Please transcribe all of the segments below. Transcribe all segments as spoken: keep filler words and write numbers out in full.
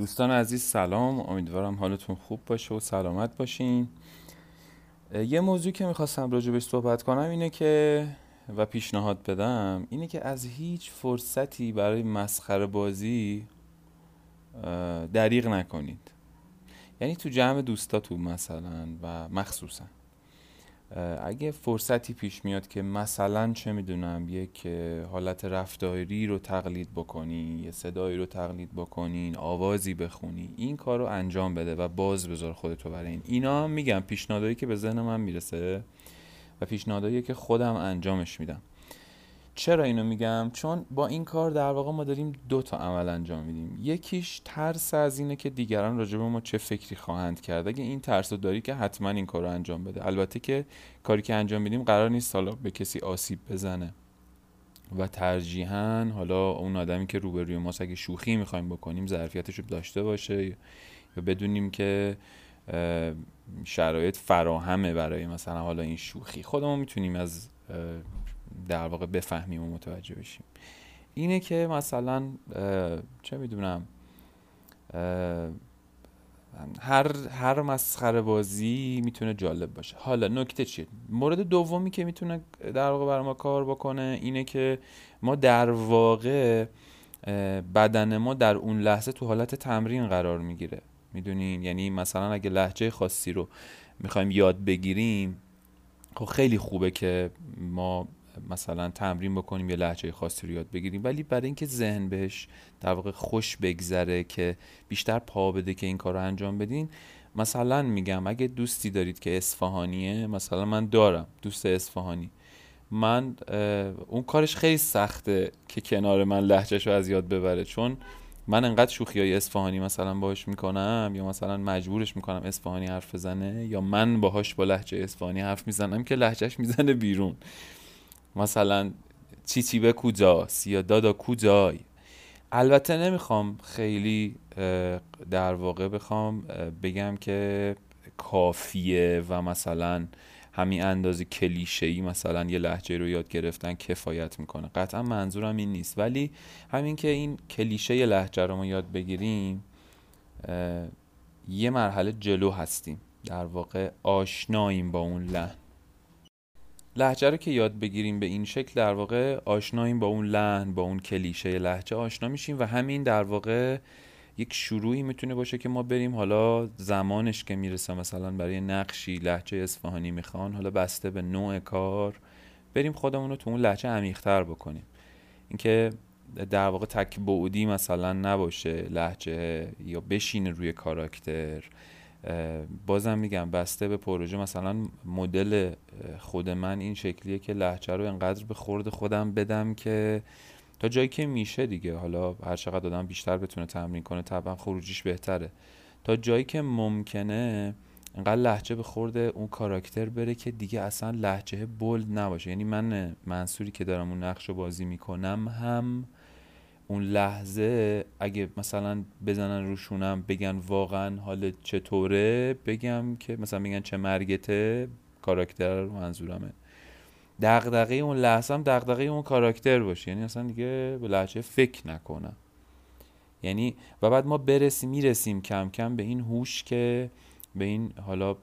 دوستان عزیز سلام، امیدوارم حالتون خوب باشه و سلامت باشین. یه موضوع که میخواستم راجع بهش صحبت کنم اینه که و پیشنهاد بدم اینه که از هیچ فرصتی برای مسخره بازی دریغ نکنید. یعنی تو جمع دوستاتون مثلا و مخصوصا اگه فرصتی پیش میاد که مثلا چه میدونم یک حالت رفتاری رو تقلید بکنین، یه صدایی رو تقلید بکنین، آوازی بخونی، این کار رو انجام بده و باز بذار خودتو برای این. اینا هم میگم پیشنهادایی که به ذهن من میرسه و پیشنهادایی که خودم انجامش میدم. چرا اینو میگم؟ چون با این کار در واقع ما داریم دو تا عمل انجام میدیم. یکیش ترس از اینه که دیگران راجع به ما چه فکری خواهند کرد. اگه این ترس رو داری که حتما این کار رو انجام بده. البته که کاری که انجام میدیم قرار نیست حالا به کسی آسیب بزنه و ترجیحاً حالا اون آدمی که روبروی ماست اگه شوخی میخوایم بکنیم ظرفیتش رو داشته باشه یا بدونیم که شرایط فراهمه برای مثلا حالا این شوخی. خودمون میتونیم از در واقع بفهمیم و متوجه بشیم. اینه که مثلا چه میدونم هر هر مسخره بازی میتونه جالب باشه. حالا نکته چیه؟ مورد دومی که میتونه در واقع برای ما کار بکنه اینه که ما در واقع بدن ما در اون لحظه تو حالت تمرین قرار میگیره. میدونین؟ یعنی مثلا اگه لهجه خاصی رو میخوایم یاد بگیریم، خب خیلی خوبه که ما مثلا تمرین بکنیم یه لهجه خاصی رو یاد بگیریم، ولی برای اینکه ذهن بهش در واقع خوش بگذره که بیشتر پا بده که این کار رو انجام بدین، مثلا میگم اگه دوستی دارید که اصفهانیه، مثلا من دارم دوست اصفهانی، من اون کارش خیلی سخته که کنار من لهجهش رو از یاد ببره، چون من انقدر شوخیای اصفهانی مثلا باهاش میکنم یا مثلا مجبورش میکنم اصفهانی حرف بزنه یا من باهاش با لهجه اصفهانی حرف میزنم که لهجهش میزنه بیرون. مثلا چی چی به کجاست یا دادا کجای. البته نمیخوام خیلی در واقع بخوام بگم که کافیه و مثلا همین اندازه کلیشه‌ای مثلا یه لهجه رو یاد گرفتن کفایت میکنه، قطعا منظورم این نیست، ولی همین که این کلیشه لهجه رو ما یاد بگیریم یه مرحله جلو هستیم، در واقع آشناییم با اون لحن. لهجه رو که یاد بگیریم به این شکل در واقع آشناییم با اون لحن، با اون کلیشه لهجه آشنا میشیم و همین در واقع یک شروعی میتونه باشه که ما بریم حالا زمانش که میرسه مثلا برای نقشی لهجه اصفهانی میخوان، حالا بسته به نوع کار بریم خودمون رو تو اون لهجه عمیق‌تر بکنیم. اینکه در واقع تک بعدی مثلا نباشه لهجه یا بشینه روی کاراکتر. بازم میگم بسته به پروژه، مثلا مدل خود من این شکلیه که لهجه رو انقدر به خورد خودم بدم که تا جایی که میشه دیگه، حالا هر چقدر آدم بیشتر بتونه تمرین کنه طبعا خروجیش بهتره، تا جایی که ممکنه انقدر لهجه به خورد اون کاراکتر بره که دیگه اصلا لهجه بولد نباشه. یعنی من منصوری که دارم اون نقش رو بازی میکنم هم اون لحظه اگه مثلا بزنن روشونم بگن واقعا حالت چطوره، بگم که مثلا بگن چه مرگته، کاراکتر منظورمه، دغدغه اون لحظه هم دغدغه اون کاراکتر باشه. یعنی اصلا دیگه به لحظه فکر نکنم. یعنی و بعد ما برسیم میرسیم کم کم به این هوش، که به این حالا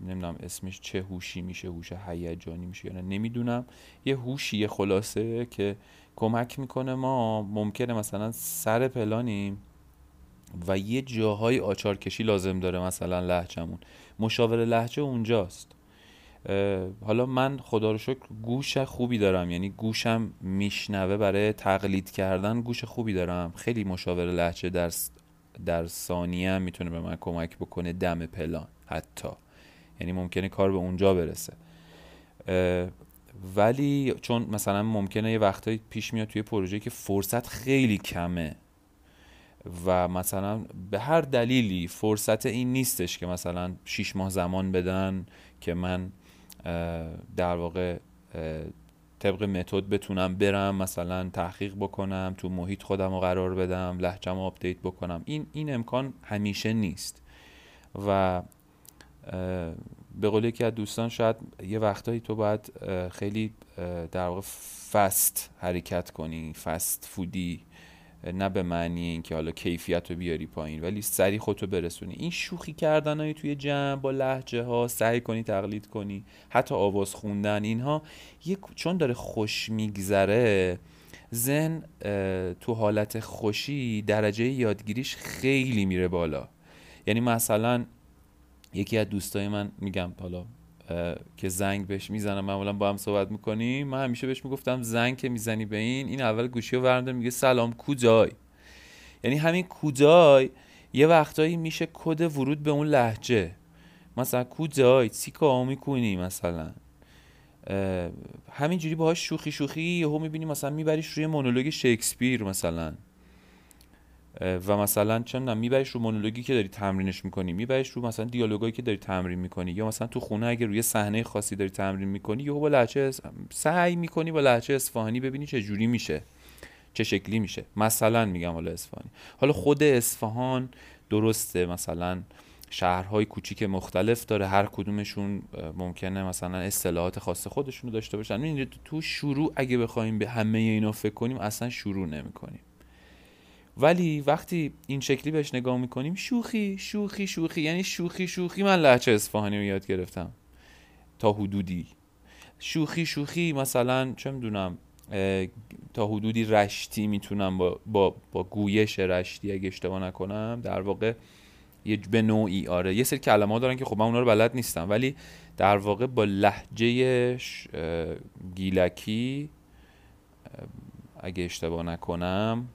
نمیدونم اسمش چه هوشی میشه، هوش هیجانی میشه یا نه نمیدونم، یه هوشیه خلاصه که کمک میکنه ما ممکنه مثلا سر پلانیم و یه جاهای آچارکشی لازم داره مثلا لهجمون، مشاور لهجه اونجاست. حالا من خدا رو شکر گوش خوبی دارم، یعنی گوشم میشنوه، برای تقلید کردن گوش خوبی دارم، خیلی مشاور لهجه در در ثانیه میتونه به من کمک بکنه دم پلان حتی، یعنی ممکنه کار به اونجا برسه. ولی چون مثلا ممکنه یه وقتایی پیش میاد توی پروژه که فرصت خیلی کمه و مثلا به هر دلیلی فرصت این نیستش که مثلا شیش ماه زمان بدن که من در واقع طبق متد بتونم برم مثلا تحقیق بکنم تو محیط خودم رو قرار بدم، لهجه‌م رو آپدیت بکنم، این این امکان همیشه نیست و به قول یکی از دوستان شاید یه وقتایی تو باید خیلی در واقع فست حرکت کنی، فست فودی نه به معنی اینکه حالا کیفیت رو بیاری پایین، ولی سری خودتو برسونی. این شوخی کردنای توی جمع با لهجه ها، سعی کنی تقلید کنی، حتی آواز خوندن، اینها یک چون داره خوش میگذره، ذهن تو حالت خوشی درجه یادگیریش خیلی میره بالا. یعنی مثلا یکی از دوستای من، میگم حالا که زنگ بهش میزنم، معمولا با هم صحبت میکنیم، من همیشه بهش میگفتم زنگ که میزنی به این این اول گوشیو برمی‌داره میگه سلام کجای. یعنی همین کجای یه وقتایی میشه کد ورود به اون لهجه. مثلا کجای چیکار میکنی، مثلا همینجوری باهاش شوخی شوخی یهو میبینی مثلا میبریش روی مونولوگ شکسپیر مثلا، و مثلا چه می‌دونم میبریش رو مونولوگی که داری تمرینش میکنی، میبریش رو مثلا دیالوگایی که داری تمرین میکنی، یا مثلا تو خونه اگه روی صحنه خاصی داری تمرین میکنی یهو با لهجه سعی میکنی با لهجه اصفهانی ببینی چه جوری میشه، چه شکلی میشه. مثلا میگم حالا اصفهانی، حالا خود اصفهان درسته مثلا شهرهای کوچیک مختلف داره، هر کدومشون ممکنه مثلا اصطلاحات خاص خودشونو داشته باشن. این تو شروع اگه بخوایم به همه اینا فکر کنیم اصلا شروع نمی‌کنیم، ولی وقتی این شکلی بهش نگاه میکنیم شوخی شوخی شوخی، یعنی شوخی شوخی من لهجه اصفهانی رو یاد گرفتم تا حدودی، شوخی شوخی مثلا چه میدونم تا حدودی رشتی میتونم با با با گویش رشتی اگه اشتباه نکنم، در واقع یه به نوعی آره یه سری کلمه‌ها دارن که خب من اونا رو بلد نیستم، ولی در واقع با لهجه گیلکی اگه اشتباه نکنم،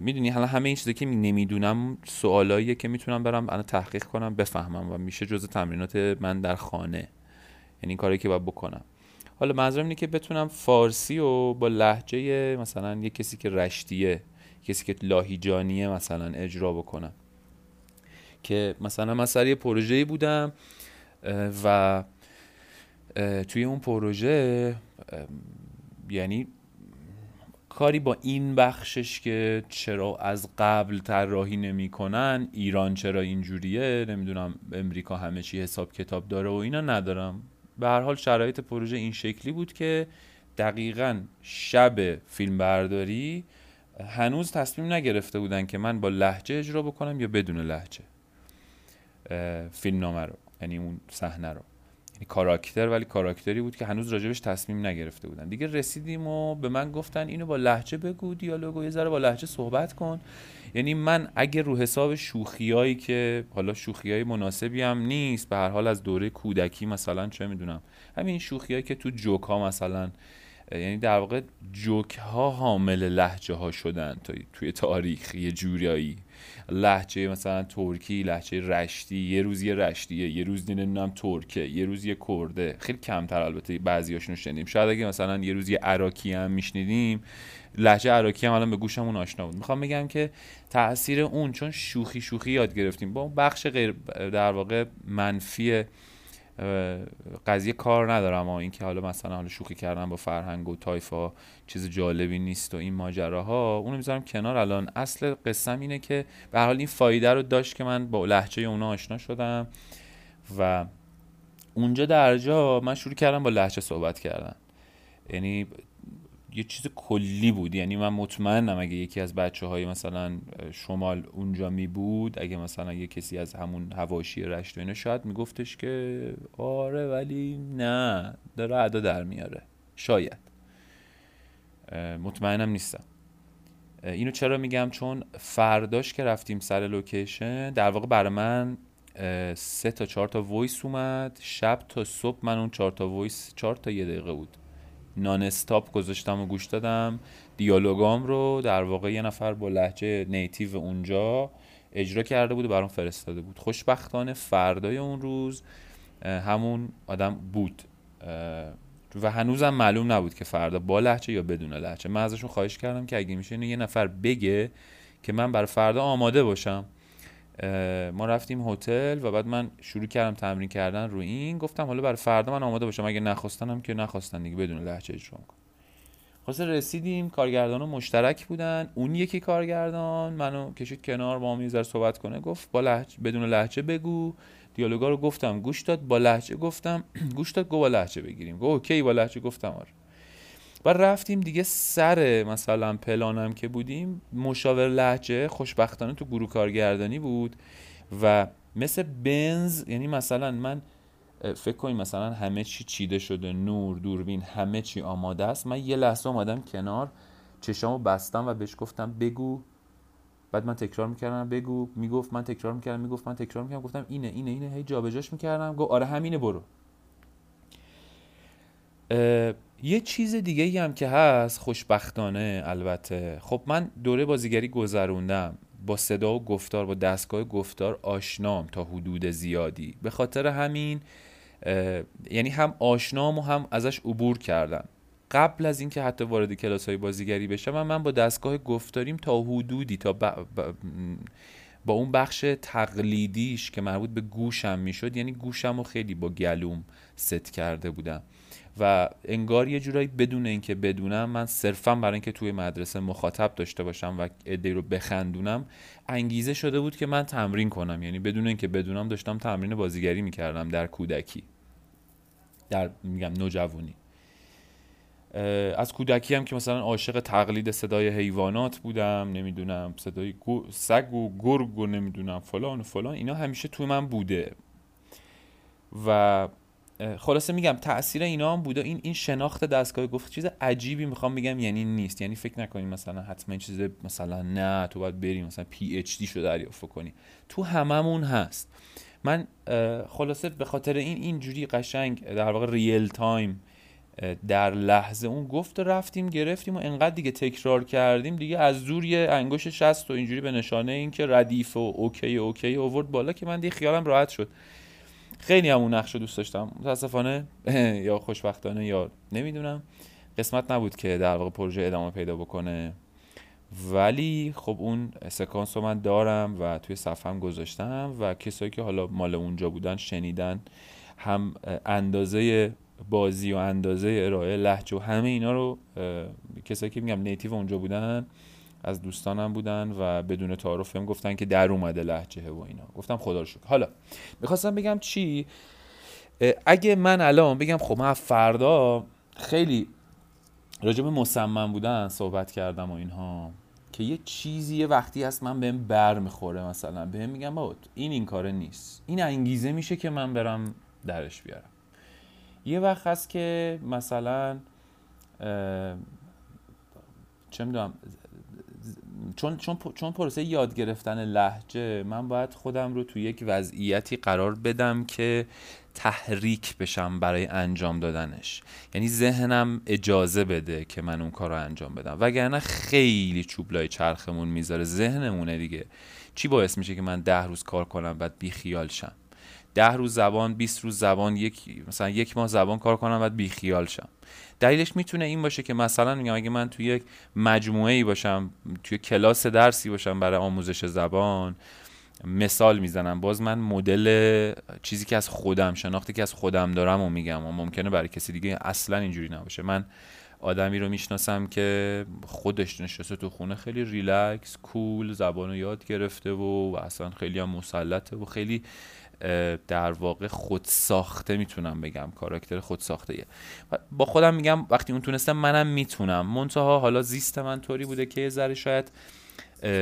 میدونی حالا همه این چیزایی که نمیدونم سوالاییه که میتونم برم الان تحقیق کنم بفهمم و میشه جزء تمرینات من در خانه، یعنی این کاری که باید بکنم. حالا منظورم اینه که بتونم فارسی رو با لهجه مثلا یه کسی که رشتیه، کسی که لاهیجانیه مثلا اجرا بکنم. که مثلا من سر یه پروژه‌ای بودم و توی اون پروژه یعنی کاری با این بخشش که چرا از قبل طراحی نمی‌کنن، ایران چرا اینجوریه، نمیدونم امریکا همه چی حساب کتاب داره و اینا ندارم. به هر حال شرایط پروژه این شکلی بود که دقیقاً شب فیلم برداری هنوز تصمیم نگرفته بودن که من با لهجه اجرا بکنم یا بدون لهجه فیلمنامه رو، یعنی اون صحنه رو، یعنی کاراکتر، ولی کاراکتری بود که هنوز راجبش تصمیم نگرفته بودن. دیگه رسیدیم و به من گفتن اینو با لهجه بگو، دیالوگو یه ذره با لهجه صحبت کن. یعنی من اگه رو حساب شوخیایی که حالا شوخیای مناسبی هم نیست، به هر حال از دوره کودکی مثلا چه میدونم همین شوخیایی که تو جوک‌ها مثلا، یعنی در واقع جوک ها حامل لهجه ها شدن تا توی تاریخ، یه جوریایی لهجه مثلا ترکی، لهجه رشتی، یه روز یه رشتیه، یه روز نمیدونم ترکه، یه روز یه کرده، خیلی کمتر البته بعضیاشونو شنیدیم. شاید اگه مثلا یه روز یه عراقی هم میشنیدیم، لهجه عراقی هم الان به گوشمون آشنا بود. میخوام بگم که تاثیر اون، چون شوخی شوخی یاد گرفتیم، با اون بخش غیر در واقع منفی قضیه کار ندارم، اما اینکه حالا مثلا حالا شوخی کردن با فرهنگ و تایفا چیز جالبی نیست و این ماجراها، اونو میذارم کنار. الان اصل قصه‌م اینه که به هر حال این فایده رو داشت که من با لهجه اونا آشنا شدم و اونجا درجا من شروع کردم با لهجه صحبت کردن. یعنی یه چیز کلی بود، یعنی من مطمئنم اگه یکی از بچه‌های مثلا شمال اونجا می بود، اگه مثلا یه کسی از همون حواشی رشت و اینا، شاید میگفتش که آره ولی نه داره ادا در میاره، شاید، مطمئنم نیستم. اینو چرا میگم؟ چون فرداش که رفتیم سر لوکیشن، در واقع برای من سه تا چهار تا وایس اومد، شب تا صبح من اون چهار تا وایس، چهار تا یه دقیقه بود، نان استاپ گذاشتم و گوش دادم. دیالوگام رو در واقع یه نفر با لهجه نیتیو اونجا اجرا کرده بود و برام فرستاده بود. خوشبختانه فردای اون روز همون آدم بود و هنوزم معلوم نبود که فردا با لهجه یا بدون لهجه. من ازشون خواهش کردم که اگه میشه اینو یه نفر بگه که من برای فردا آماده باشم. ما رفتیم هتل و بعد من شروع کردم تمرین کردن روی این، گفتم حالا برای فردا من آماده باشم، اگه نخواستنم که نخواستن دیگه بدون لهجه اجرا می‌کنم. خلاص رسیدیم، کارگردانا مشترک بودن، اون یکی کارگردان منو کشید کنار با هم یه ذره صحبت کنه، گفت با لهجه بدون لهجه بگو. دیالوگا رو گفتم، گوش داد، با لهجه گفتم، گوش داد، گفت با لهجه بگیریم، گفت اوکی با لهجه، گفتم آره. و رفتیم دیگه سر مثلا پلانم که بودیم، مشاور لهجه خوشبختانه تو گروه کارگردانی بود و مثل بنز، یعنی مثلا من فکر کنیم مثلا همه چی چیده شده، نور، دوربین، همه چی آماده است، من یه لحظه اومدم کنار، چشامو بستم و بهش گفتم بگو، بعد من تکرار میکردم بگو، میگفت من تکرار میکردم، میگفت من تکرار میکردم، گفتم اینه اینه اینه، هی جابجاش میکردم، گفت آره همینه برو. یه چیز دیگه ای هم که هست خوشبختانه، البته خب من دوره بازیگری گذروندم، با صدا و گفتار، با دستگاه گفتار آشنام تا حدود زیادی، به خاطر همین یعنی هم آشنام و هم ازش عبور کردم. قبل از اینکه حتی وارد کلاس‌های بازیگری بشم من با دستگاه گفتاریم تا حدودی تا با, با, با اون بخش تقلیدیش که مربوط به گوشم میشد، یعنی گوشم رو خیلی با گلوم ست کرده بودم و انگار یه جورایی بدون اینکه بدونم، من صرفاً برای اینکه توی مدرسه مخاطب داشته باشم و ایده رو بخندونم انگیزه شده بود که من تمرین کنم، یعنی بدون اینکه بدونم داشتم تمرین بازیگری میکردم در کودکی، در میگم نوجوانی. از کودکی هم که مثلا عاشق تقلید صدای حیوانات بودم، نمیدونم صدای سگ و گرگ و نمیدونم فلان و فلان، اینا همیشه توی من بوده و خلاصه میگم تأثیر اینا هم بوده. این این شناخت دستگاه گفت چیز عجیبی میخوام بگم یعنی نیست، یعنی فکر نکنین مثلا حتما چیز مثلا نه تو باید بریم مثلا پی اچ دی شو دریافت کنی، تو هممون هست. من خلاصه به خاطر این اینجوری قشنگ در واقع ریل تایم در لحظه اون گفت رفتیم گرفتیم و انقدر دیگه تکرار کردیم دیگه، از زور یه انگشت شست و اینجوری به نشانه این که ردیف و اوکی اوکی آورد بالا که من دیگه خیالم راحت شد. خیلی همون نقش رو دوست داشتم، متاسفانه یا خوشبختانه یا نمیدونم قسمت نبود که در واقع پروژه ادامه پیدا بکنه، ولی خب اون سکانس رو من دارم و توی صفحه‌ام گذاشتم و کسایی که حالا مال اونجا بودن شنیدن، هم اندازه بازی و اندازه ارائه لهجه و همه اینا رو کسایی که میگم نیتیو اونجا بودن از دوستانم بودن و بدون تعارف هم گفتن که در اومده لهجه و اینا، گفتم خدا رو شکر. حالا میخواستم بگم چی، اگه من الان بگم خب من فردا خیلی راجع به مصمم بودن صحبت کردم و اینها، که یه چیزی وقتی هست من بهم بر میخوره، مثلا بهم میگم بابا این این کاره نیست، این انگیزه میشه که من برم درش بیارم. یه وقت هست که مثلا چه میدونم چون چون چون پروسه یاد گرفتن لهجه من باید خودم رو توی یک وضعیتی قرار بدم که تحریک بشم برای انجام دادنش، یعنی ذهنم اجازه بده که من اون کار رو انجام بدم، وگرنه خیلی چوبلای چرخمون میذاره ذهنمونه دیگه. چی باعث میشه که من ده روز کار کنم بعد بیخیال شم، ده روز زبان، بیست روز زبان، یک مثلا یک ماه زبان کار کنم بعد بیخیال شم؟ دلیلش میتونه این باشه که مثلا میگم اگه من توی یک مجموعه‌ای باشم، توی کلاس درسی باشم برای آموزش زبان، مثال میزنم، باز من مدل چیزی که از خودم، شناختی که از خودم دارم و میگم، و ممکنه برای کسی دیگه اصلا اینجوری نباشه. من آدمی رو میشناسم که خودش نشسته تو خونه خیلی ریلکس، کول زبانو یاد گرفته و اصلا خیلی هم مسلطه و خیلی در واقع خودساخته، میتونم بگم کاراکتر خودساخته‌ایه. با خودم میگم وقتی اون تونسته منم میتونم، منتها حالا زیست من طوری بوده که یه ذره شاید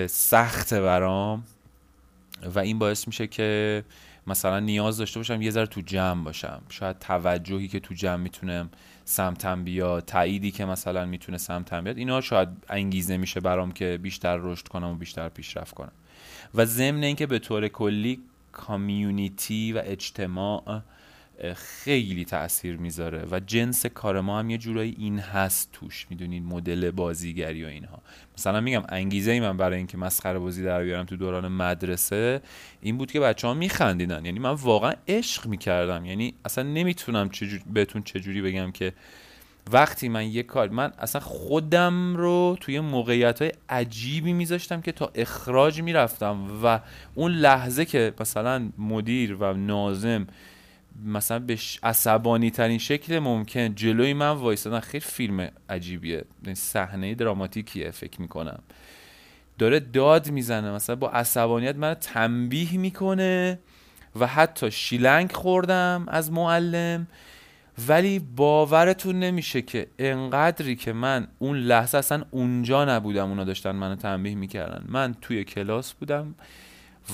سخته برام و این باعث میشه که مثلا نیاز داشته باشم یه ذره تو جمع باشم، شاید توجهی که تو جمع میتونم سمتم بیاد، تاییدی که مثلا میتونه سمتم بیاد، اینا شاید انگیزه میشه برام که بیشتر رشد کنم و بیشتر پیشرفت کنم. و ضمن اینکه به طور کلی کامیونیتی و اجتماع خیلی تأثیر میذاره و جنس کار ما هم یه جورایی این هست توش، میدونین مدل بازیگری و اینها. مثلا میگم انگیزه ای من برای اینکه مسخره بازی در بیارم تو دوران مدرسه این بود که بچه‌ها میخندیدن، یعنی من واقعا عشق میکردم، یعنی اصلا نمیتونم چجور... بهتون چجوری بگم که وقتی من یه کار، من اصلا خودم رو توی موقعیت‌های عجیبی میذاشتم که تا اخراج میرفتم و اون لحظه که مثلا مدیر و ناظم مثلا به عصبانی ترین شکل ممکن جلوی من وایسادن، خیلی فیلم عجیبیه، صحنه دراماتیکیه فکر میکنم، داره داد میزنه مثلا با عصبانیت من تنبیه میکنه و حتی شیلنگ خوردم از معلم ولی باورتون نمیشه که انقدری که من اون لحظه اصلا اونجا نبودم، اونا داشتن منو تنبیه میکردن، من توی کلاس بودم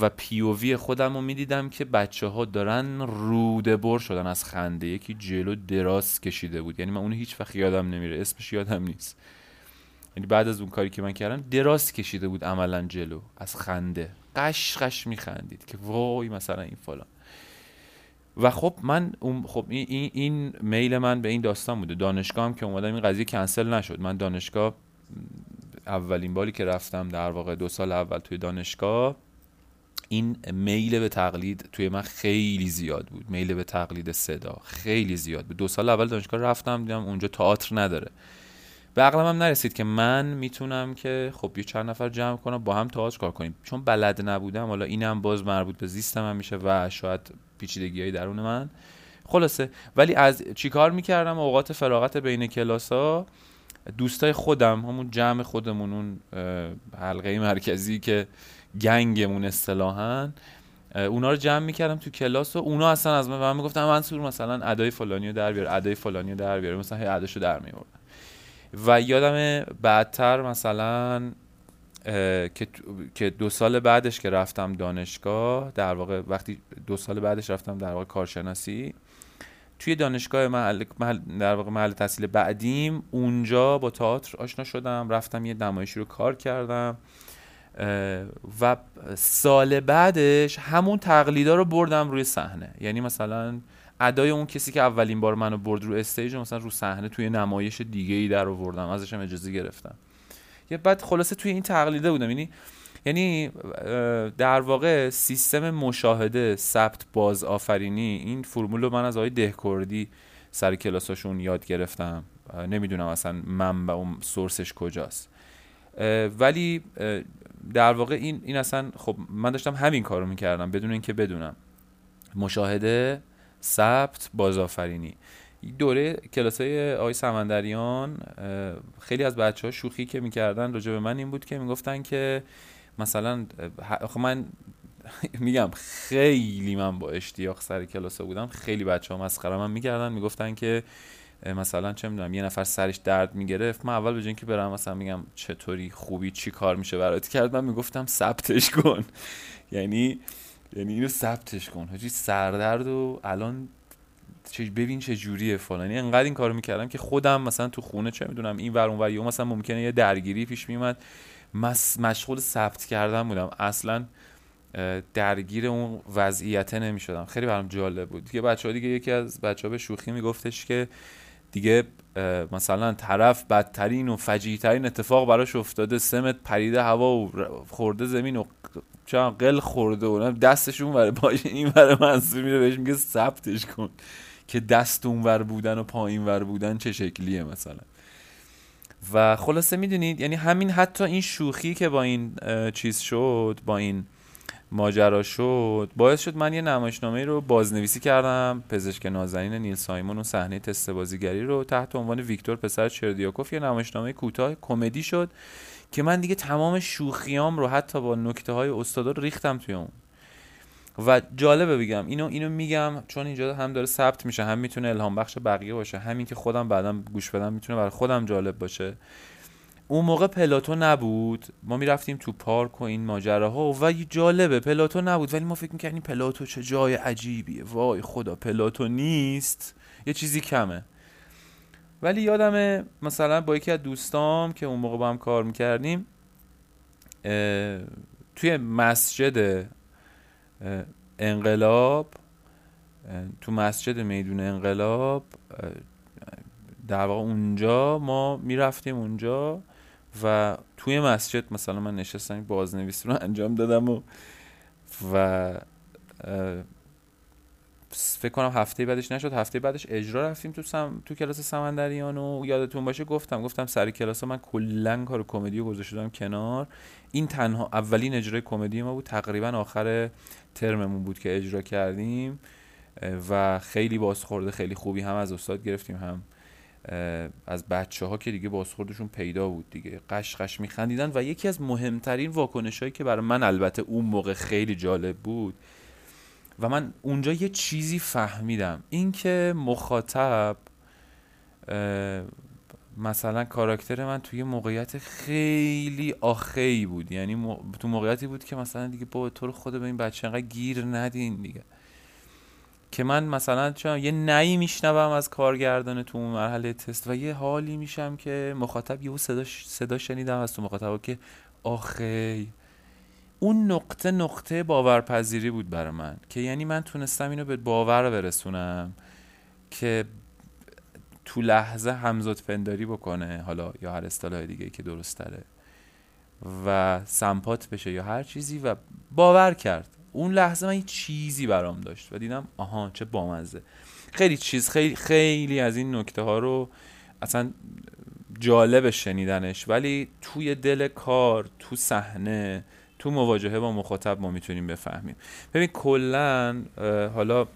و پی او وی خودم رو میدیدم که بچه ها دارن روده بر شدن از خنده. یکی جلو دراز کشیده بود، یعنی من اونو هیچ وقت یادم نمیره، اسمش یادم نیست، یعنی بعد از اون کاری که من کردم دراز کشیده بود عملا جلو از خنده، قش قش میخندید که وای مثلا این فلان. و خب من خب این این میل من به این داستان بوده. دانشگاه هم که اومدم این قضیه کنسل نشد. من دانشگاه اولین باری که رفتم، در واقع دو سال اول توی دانشگاه، این میل به تقلید توی من خیلی زیاد بود، میل به تقلید صدا خیلی زیاد بود. دو سال اول دانشگاه رفتم، دیدم اونجا تئاتر نداره، به عقلم هم نرسید که من میتونم که خب یه چند نفر جمع کنم با هم تئاتر کار کنیم، چون بلد نبودم. حالا اینم باز مربوط به زیستم هم میشه و شاید پیچیدگی‌های درون من، خلاصه. ولی از چیکار میکردم اوقات فراغت بین کلاس‌ها؟ دوستای خودم، همون جمع خودمون، اون حلقه مرکزی که گنگمون اصطلاحاً، اونا رو جمع میکردم تو کلاس و اونا اصلا از من میگفتن منصور مثلا ادای فلانیو در بیار، ادای فلانیو در بیار، مثلا هی اداشو در میآوردن. و یادم بعدتر مثلا که دو سال بعدش که رفتم دانشگاه، در واقع وقتی دو سال بعدش رفتم در واقع کارشناسی، توی دانشگاه محل، محل در واقع محل تحصیل بعدیم، اونجا با تئاتر آشنا شدم، رفتم یه نمایشی رو کار کردم و سال بعدش همون تقلیدا رو بردم روی صحنه. یعنی مثلا ادای اون کسی که اولین بار منو برد رو استیج، مثلا رو صحنه توی نمایش دیگه ای در آوردم، ازشم اجازه گرفتم. یه بعد خلاصه توی این تقلیده بودم. یعنی یعنی در واقع سیستم مشاهده، ثبت، بازآفرینی، این فرمول رو من از آقای دهکردی سر کلاساشون یاد گرفتم. نمیدونم اصلا منبع اون سورسش کجاست، ولی در واقع این این اصلا خب من داشتم همین کارو میکردم بدون اینکه بدونم. مشاهده، ثبت، بازآفرینی. دوره کلاسای آقای سمندریان خیلی از بچه‌ها شوخی که می‌کردن راجع به من این بود که میگفتن که مثلا آخه من میگم خیلی من با اشتیاق سر کلاسا بودم، خیلی بچه‌ها مسخره من می‌کردن، میگفتن که مثلا چه می‌دونم یه نفر سرش درد می‌گرفت، من اول به جای اینکه برم مثلا میگم چطوری خوبی، چی کار میشه برات کرد، من میگفتم ثبتش کن. یعنی یعنی اینو ثبتش کن حاجی، سردرد و الان چه ببین چه جوریه فلان. یعنی انقدر این کارو میکردم که خودم مثلا تو خونه چه میدونم این ور اون ور، یا مثلا ممکنه یه درگیری پیش میومد، مشغول ثبت کردن بودم، اصلا درگیر اون وضعیت نمیشدم. خیلی برام جالب بود دیگه. بچه‌ها دیگه، یکی از بچه‌ها به شوخی میگفتش که دیگه مثلا طرف بدترین و فجیع‌ترین اتفاق براش افتاده، سمت پریده هوا و خورده زمین و چون قل خورده و دستشون ور باشه، این ور منصور میره بهش میگه ثبتش کن که دست اونور بودن و پایین ور بودن چه شکلیه مثلا. و خلاصه میدونید یعنی همین، حتی این شوخی که با این چیز شد، با این ماجرا شد، باعث شد من یه نمایشنامه رو بازنویسی کردم، پزشک نازنین نیل سایمون، و صحنه تست بازیگری رو تحت عنوان ویکتور پسر چردیاکوف، یه نمایشنامه کوتاه کمدی شد که من دیگه تمام شوخیام رو حتی با نکته‌های استادا ریختم توی اون. و جالبه بگم اینو اینو میگم چون اینجا هم داره ثبت میشه، هم میتونه الهام بخش بقیه باشه، همین که خودم بعدم گوش بدم میتونه برای خودم جالب باشه. اون موقع پلاتو نبود، ما میرفتیم تو پارک و این ماجراها، و جالبه پلاتو نبود ولی ما فکر میکردیم پلاتو چه جای عجیبیه، وای خدا پلاتو نیست، یه چیزی کمه. ولی یادمه مثلا با یکی از دوستام که اون موقع با هم کار میکردیم، توی مسجد انقلاب، تو مسجد میدون انقلاب در واقع، اونجا ما میرفتیم اونجا و توی مسجد مثلا من نشستم بازنویسی رو انجام دادم و و فکر کنم هفته بعدش نشد، هفته بعدش اجرا رفتیم تو سم... تو کلاس سمندریان. و یادتون باشه گفتم گفتم سر کلاس من کلا کار کمدی رو گذاشتم کنار. این تنها اولین اجرای کمدی ما بود، تقریبا آخر ترممون بود که اجرا کردیم و خیلی بازخورد خیلی خوبی هم از استاد گرفتیم، هم از بچه‌ها که دیگه بازخوردشون پیدا بود دیگه، قش قش می‌خندیدن. و یکی از مهمترین واکنشایی که برای من البته اون موقع خیلی جالب بود، و من اونجا یه چیزی فهمیدم، این که مخاطب مثلا کاراکتر من توی موقعیت خیلی آخی بود، یعنی م... تو موقعیتی بود که مثلا دیگه با تو رو خود به این بچه انقدر گیر ندین دیگه، که من مثلا چون یه نعی میشنوم از کارگردان تو اون مرحله تست و یه حالی میشم که مخاطب یهو صدا صدا شنیدم از تو مخاطب که آخی. اون نقطه نقطه باورپذیری بود برای من، که یعنی من تونستم اینو به باور برسونم که تو لحظه همزاد پنداری بکنه، حالا یا هر اصطلاح دیگه که درست تره و سمپات بشه یا هر چیزی، و باور کرد. اون لحظه من یه چیزی برام داشت و دیدم آها چه بامزه. خیلی چیز خیلی خیلی از این نکته ها رو اصلا جالب شنیدنش، ولی توی دل کار، تو صحنه، تو مواجهه با مخاطب ما میتونیم بفهمیم. ببین کلن حالا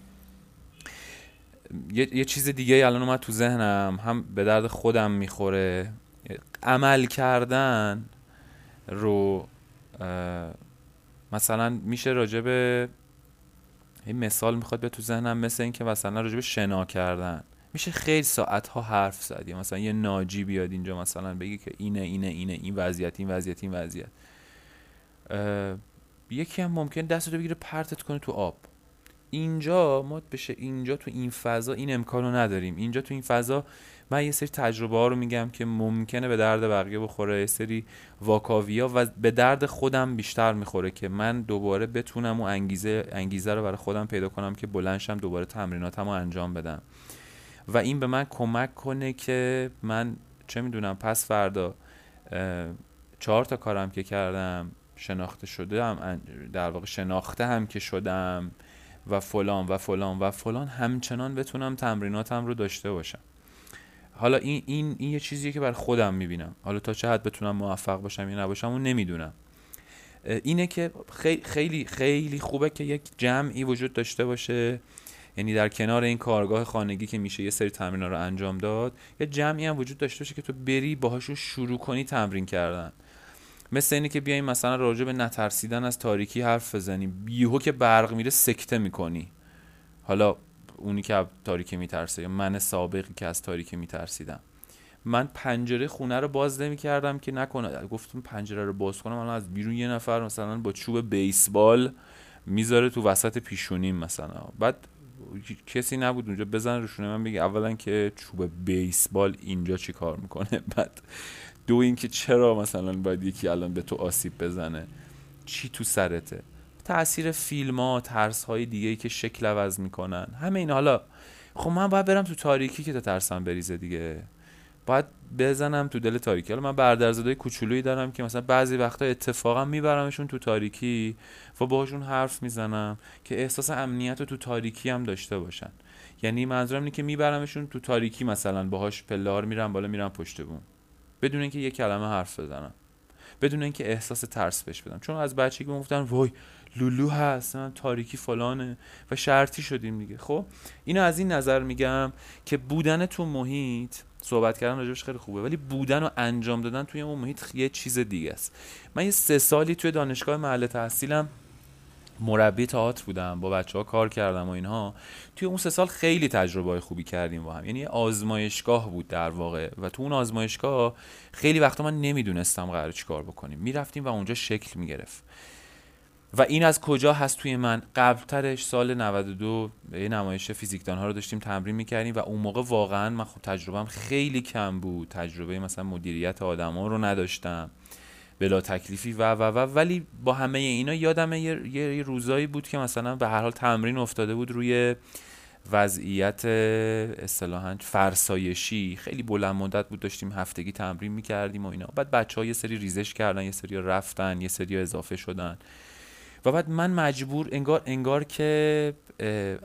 یه،, یه چیز دیگه الان اومد تو ذهنم، هم به درد خودم میخوره، عمل کردن رو مثلا میشه راجع به این مثال میخواد به تو ذهنم، مثل این که مثلا راجع به شنا کردن میشه خیلی ساعتها حرف زد، مثلا یه ناجی بیاد اینجا مثلا بگی که اینه اینه اینه این وضعیت این وضعیت این وضعیت. یکی هم ممکن دستتو بگیره پرتت کنه تو آب. اینجا ما بشه اینجا تو این فضا این امکانو نداریم. اینجا تو این فضا من یه سری تجربه ها رو میگم که ممکنه به درد بقیه بخوره، یه سری واکاویا و به درد خودم بیشتر میخوره که من دوباره بتونم و انگیزه انگیزه رو برای خودم پیدا کنم که بلندشم دوباره تمریناتمو انجام بدم، و این به من کمک کنه که من چه میدونم پس فردا چهار تا کارم که کردم شناخته شده هم، در واقع شناخته هم که شدم و فلان و فلان و فلان، همچنان بتونم تمریناتم رو داشته باشم. حالا این این این یه چیزیه که بر خودم میبینم، حالا تا چه حد بتونم موفق باشم یا نباشم اون نمیدونم. اینه که خیلی خیلی خیلی خوبه که یک جمعی وجود داشته باشه، یعنی در کنار این کارگاه خانگی که میشه یه سری تمرینا رو انجام داد، یه جمعی هم وجود داشته باشه که تو بری باهاشو شروع کنی تمرین کردن. مثل اینه که بیاییم مثلا راجع به نترسیدن از تاریکی حرف بزنیم، بیهو که برق میره سکته میکنی. حالا اونی که از تاریکی میترسه یا من سابقی که از تاریکی میترسیدم، من پنجره خونه رو باز نمیکردم که نکنه گفتم پنجره رو باز کنم الان از بیرون یه نفر مثلا با چوب بیسبال میذاره تو وسط پیشونیم مثلا، بعد کسی نبود اونجا بزن روشونه من، بگه اولا که چوب بیسبال اینجا چی کار میکنه، بعد دو این که چرا مثلا باید یکی الان به تو آسیب بزنه، چی تو سرته، تأثیر فیلم ها، ترس های دیگه‌ای که شکل عوض میکنن، همه این. حالا خب من باید برم تو تاریکی که تا ترسم بریزه دیگه، باید بزنم تو دل تاریکی. حالا من برادرزادای کوچولویی دارم که مثلا بعضی وقتا اتفاقا میبرمشون تو تاریکی و باهاشون حرف میزنم که احساس امنیت رو تو تاریکی هم داشته باشن، یعنی منظورم اینه که میبرمشون تو تاریکی مثلا باهاش پله‌ها میرم بالا میرم پشت بوم بدون اینکه یک کلمه حرف بزنم، بدون اینکه احساس ترس بهش بدم، چون از بچگی بهم گفتن وای لولو هست من تاریکی فلانه و شرطی شدیم دیگه. خب اینو از این نظر میگم که بودن تو محیط، صحبت کردن راجبش خیلی خوبه، ولی بودن و انجام دادن توی اون محیط یه چیز دیگه است. من یه سه سالی توی دانشگاه محل تحصیلم مربی تئاتر بودم، با بچه‌ها کار کردم و اینها. توی اون سه سال خیلی تجربه‌های خوبی کردیم با هم، یعنی آزمایشگاه بود در واقع، و تو اون آزمایشگاه خیلی وقتا من نمیدونستم قراره چیکار بکنیم، میرفتیم و اونجا شکل میگرفت. و این از کجا هست توی من؟ قبلترش سال نود و دو یه نمایش فیزیکدان‌ها رو داشتیم تمرین می‌کردیم و اون موقع واقعاً من خب تجربه‌ام خیلی کم بود، تجربه مثلا مدیریت آدم‌ها رو نداشتم بلا تکلیفی و و و ولی با همه اینا یادمه یه, یه روزایی بود که مثلا به هر حال تمرین افتاده بود روی وضعیت اصطلاحاً فرسایشی، خیلی بلند مدت بود داشتیم هفتگی تمرین می‌کردیم و اینا. بعد بچه‌ها یه سری ریزش کردن، یه سری رفتن، یه سری اضافه شدن و بعد من مجبور انگار انگار که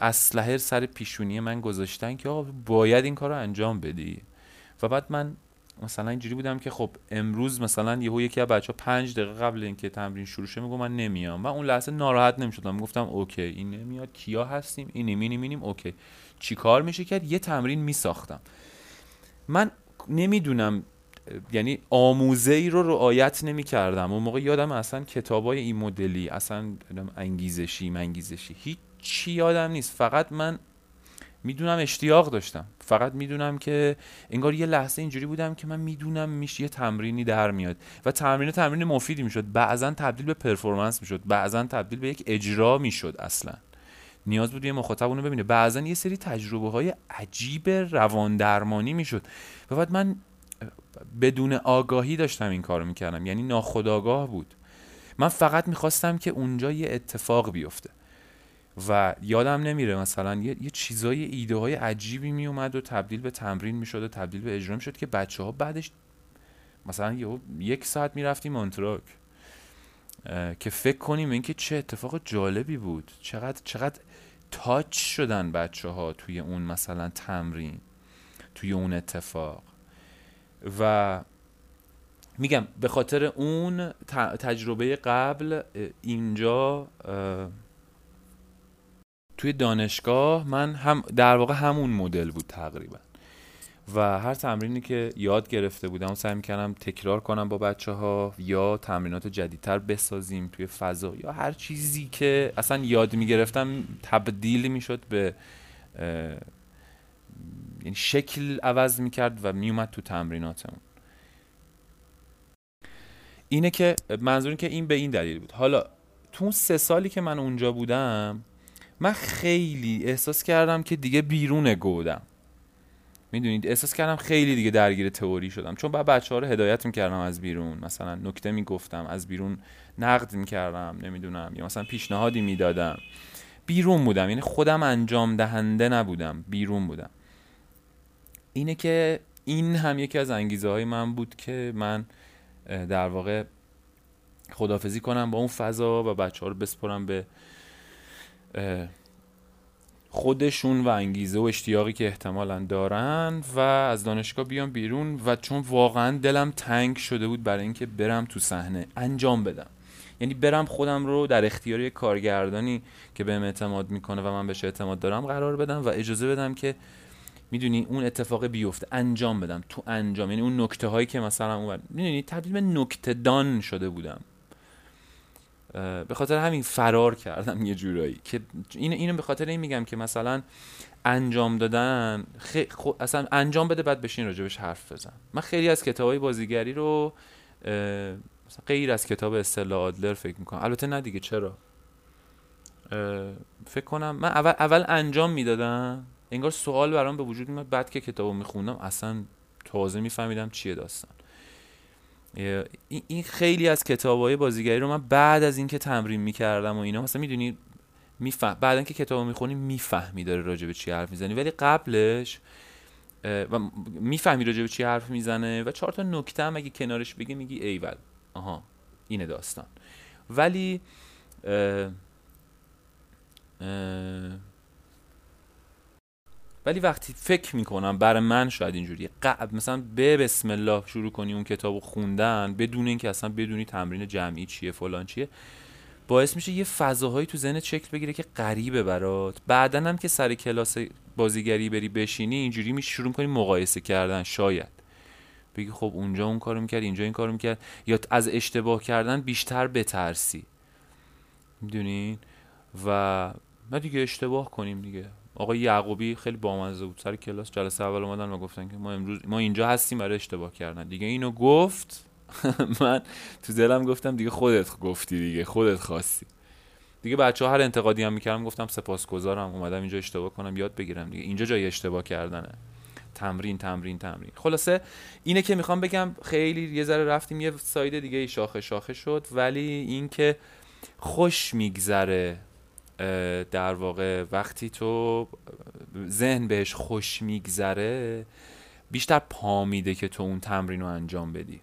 اسلحه سر پیشونی من گذاشتن که آقا باید این کارو انجام بدی. و بعد من مثلا اینجوری بودم که خب امروز مثلا یهو یکی از بچه‌ها پنج دقیقه قبل اینکه تمرین شروع شه میگه من نمیام، من اون لحظه ناراحت نمیشدم، میگفتم اوکی این نمیاد، کیا هستیم، اینی مینی مینیم، اوکی چیکار میشه کرد، یه تمرین میساختم. من نمیدونم یعنی آموزه ای رو رعایت نمی کردم اون موقع، یادم اصلا کتابای این مدلی اصلا انگیزشی منگیزشی هیچ چی یادم نیست، فقط من میدونم اشتیاق داشتم، فقط میدونم که انگار یه لحظه اینجوری بودم که من میدونم میشه یه تمرینی در میاد و تمرین تمرین مفیدی میشد، بعضا تبدیل به پرفورمنس میشد، بعضا تبدیل به یک اجرا میشد، اصلا نیاز بود یه مخاطب اونو ببینه، بعضا یه سری تجربه های عجیب روان درمانی میشد و بعد من بدون آگاهی داشتم این کارو میکردم، یعنی ناخودآگاه بود، من فقط میخواستم که اونجا یه اتفاق بیفته و یادم نمیره مثلا یه, یه چیزای ایده های عجیبی میومد و تبدیل به تمرین میشد و تبدیل به اجرا میشد که بچه ها بعدش مثلا یه یک ساعت میرفتیم مونتراک که فکر کنیم اینکه چه اتفاق جالبی بود، چقدر چقدر تاچ شدن بچه ها توی اون مثلا تمرین، توی اون اتفاق. و میگم به خاطر اون تجربه قبل اینجا توی دانشگاه من هم در واقع همون مدل بود تقریبا و هر تمرینی که یاد گرفته بودم سعی می‌کردم تکرار کنم با بچه‌ها یا تمرینات جدیدتر بسازیم توی فضا یا هر چیزی که اصلا یاد می‌گرفتم تبدیل می‌شد به یعنی شکل عوض می‌کرد و میومد تو تمریناتمون. اینه که منظورم که این به این دلیل بود. حالا تو اون سه سالی که من اونجا بودم من خیلی احساس کردم که دیگه بیرون گودم، میدونید، احساس کردم خیلی دیگه درگیر تئوری شدم، چون بعد بچه‌ها رو هدایت می‌کردم از بیرون، مثلا نکته میگفتم از بیرون، نقد می‌کردم، نمیدونم، یا مثلا پیشنهادی میدادم، بیرون بودم، یعنی خودم انجام دهنده نبودم، بیرون بودم. اینه که این هم یکی از انگیزه‌های من بود که من در واقع خداحافظی کنم با اون فضا و بچه‌ها رو بسپرم به خودشون و انگیزه و اشتیاقی که احتمالاً دارن و از دانشگاه بیام بیرون و چون واقعاً دلم تنگ شده بود برای اینکه برم تو صحنه انجام بدم، یعنی برم خودم رو در اختیار یک کارگردانی که بهم اعتماد میکنه و من بهش اعتماد دارم قرار بدم و اجازه بدم که میدونی اون اتفاق بیفته، انجام بدم تو انجام، یعنی اون نکته هایی که مثلا اون میدونی تبدیل به نکته دان شده بودم. به خاطر همین فرار کردم یه جورایی که این اینو به خاطر این میگم که مثلا انجام دادن خی... خو... اصلا انجام بده بعد بشین راجبش حرف بزن. من خیلی از کتابای بازیگری رو مثلا غیر از کتاب استلا آدلر فکر میکنم، البته نه دیگه، چرا فکر کنم من اول اول انجام میدادم، انگار سوال برام به وجود میاد، بعد که کتابو میخوندم اصلا تازه میفهمیدم چیه داستان. این خیلی از کتاب‌های بازیگری رو من بعد از اینکه تمرین می‌کردم و اینا، مثلا می‌دونی می‌فهم، بعدن که کتابو می‌خونی می‌فهمی داره راجع به چی حرف میزنی، ولی قبلش و می‌فهمی راجع به چی حرف میزنه و چهار تا نکته هم اگه کنارش بگی میگی ایول، آها اینه داستان. ولی اه اه ولی وقتی فکر میکنم برای من شاید اینجوریه، قعد مثلا به بسم الله شروع کنی اون کتابو خوندن بدون اینکه اصلا بدونی تمرین جمعی چیه فلان چیه، باعث میشه یه فضاهایی تو ذهن شکل بگیره که غریبه برات، بعدن هم که سر کلاس بازیگری بری بشینی اینجوری میشه شروع کنی مقایسه کردن، شاید بگی خب اونجا اون کارو میکرد، اینجا این کارو میکرد، یا از اشتباه کردن بیشتر بترسی، میدونین، و ما دیگه اشتباه کنیم دیگه. آقای یعقوبی خیلی بامزه بود، سر کلاس جلسه اول اومدن و گفتن که ما امروز ما اینجا هستیم برای اشتباه کردن دیگه، اینو گفت من تو دلم گفتم دیگه خودت گفتی دیگه، خودت خواستی دیگه. بچه‌ها هر انتقادی هم می‌کردم گفتم سپاسگزارم، اومدم اینجا اشتباه کنم یاد بگیرم دیگه، اینجا جای اشتباه کردنه، تمرین تمرین تمرین. خلاصه اینه که میخوام بگم خیلی یه ذره رفتیم یه ساید دیگه شاخه شاخه شد، ولی این که خوش میگذره در واقع وقتی تو ذهن بهش خوش میگذره بیشتر پا میده که تو اون تمرین رو انجام بدی،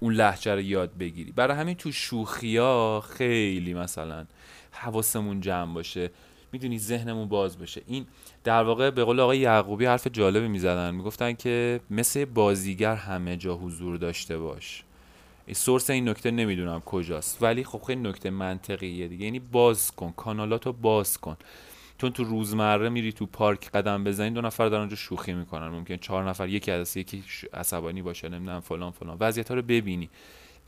اون لهجه رو یاد بگیری. برای همین تو شوخی ها خیلی مثلا حواسمون جمع باشه، میدونی، ذهنمون باز باشه. این در واقع به قول آقای یعقوبی حرف جالبی میزدن، میگفتن که مثل بازیگر همه جا حضور داشته باش. سورس این نکته نمیدونم کجاست، ولی خب خیلی نکته منطقیه دیگه، یعنی باز کن کانالاتو، باز کن، چون تو روزمره میری تو پارک قدم بزنی دو نفر در اونجا شوخی میکنن، ممکن چهار نفر، یکی از یکی عصبانی باشه، نمیدونم فلان فلان، وضعیت‌ها رو ببینی،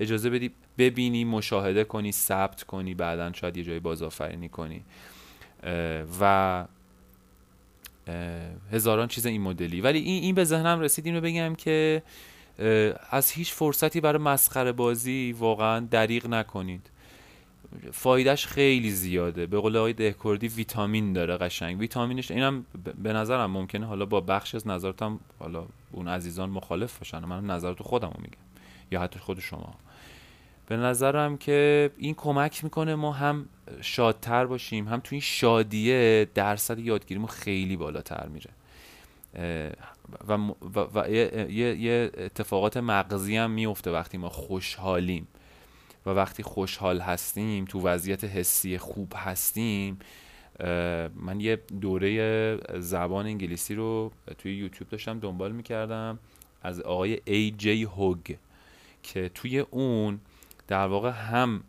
اجازه بدی ببینی، مشاهده کنی، ثبت کنی، بعدن شاید یه جایی بازآفرینی کنی. و هزاران چیز این مدلی. ولی این این به ذهنم رسید اینو بگم که از هیچ فرصتی برای مسخره بازی واقعا دریغ نکنید. فایدهش خیلی زیاده، به قول آقای دهکردی ویتامین داره، قشنگ ویتامینش. اینم به نظرم ممکنه حالا با بخش از نظراتم حالا اون عزیزان مخالف باشن، من نظرات خودم رو میگم یا حتی خود شما. به نظرم که این کمک میکنه ما هم شادتر باشیم، هم تو این شادیه درصد یادگیریمون خیلی بالاتر میره و, و, و یه, یه اتفاقات مغزی هم میفته وقتی ما خوشحالیم و وقتی خوشحال هستیم، تو وضعیت حسی خوب هستیم. من یه دوره زبان انگلیسی رو توی یوتیوب داشتم دنبال میکردم از آقای ای جی هوگ، که توی اون در واقع هم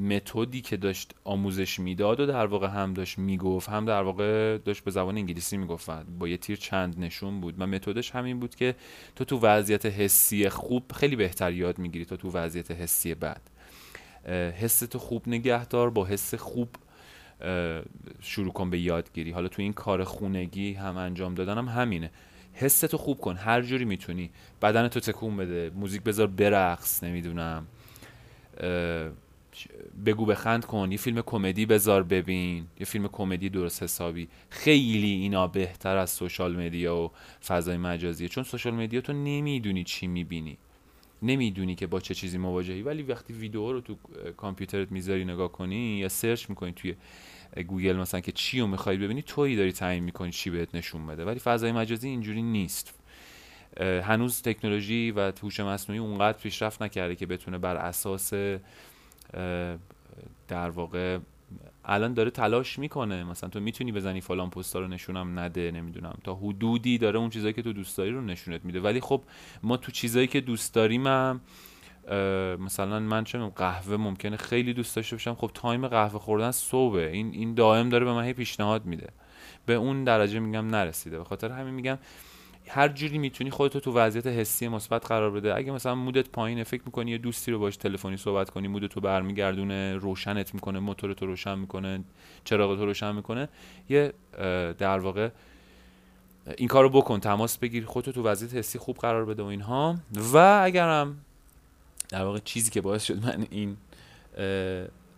متدی که داشت آموزش میداد و در واقع هم داشت میگفت، هم در واقع داشت به زبان انگلیسی میگفت، با یه تیر چند نشون بود. و متدش همین بود که تو تو وضعیت حسی خوب خیلی بهتر یاد میگیری تو تو وضعیت حسی بد. حست خوب نگه دار، با حس خوب شروع کن به یادگیری. حالا تو این کار خونگی هم انجام دادنم هم همینه، حستو خوب کن هر جوری میتونی، بدنتو تکون بده، موزیک بذار برقص، نمیدونم بگو بخند کن، یه فیلم کمدی بذار ببین، یه فیلم کمدی درست حسابی. خیلی اینا بهتر از سوشال مدیا و فضای مجازیه، چون سوشال مدیا تو نمیدونی چی میبینی، نمیدونی که با چه چیزی مواجهی. ولی وقتی ویدیو رو تو کامپیوترت میذاری نگاه کنی یا سرچ میکنی توی گوگل مثلا که چی رو میخوایی ببینی، تویی داری تعیین میکنی چی بهت نشون بده. ولی فضای مجازی اینجوری نیست، هنوز تکنولوژی و هوش مصنوعی اونقدر پیشرفت نکرده که بتونه بر اساس در واقع الان داره تلاش میکنه، مثلا تو میتونی بزنی فلان پستا رو نشونم نده، نمیدونم تا حدودی داره اون چیزایی که تو دوست داری رو نشونت میده. ولی خب ما تو چیزایی که دوست داریم هم مثلا من چه قهوه ممکنه خیلی دوست داشته باشم، خب تایم قهوه خوردن صبحه، این این دائم داره به من پیشنهاد میده، به اون درجه میگم نرسیده. به خاطر همین میگم هر جوری میتونی خودتو تو وضعیت حسی مثبت قرار بده. اگه مثلا مودت پایینه، فکر میکنی یه دوستی رو باش تلفنی صحبت کنی مودتو برمیگردونه، روشنت میکنه، موتورتو روشن میکنه، چراغتو روشن میکنه، یه در واقع این کارو بکن، تماس بگیر، خودتو تو وضعیت حسی خوب قرار بده و اینها. و اگرم در واقع چیزی که باعث شد من این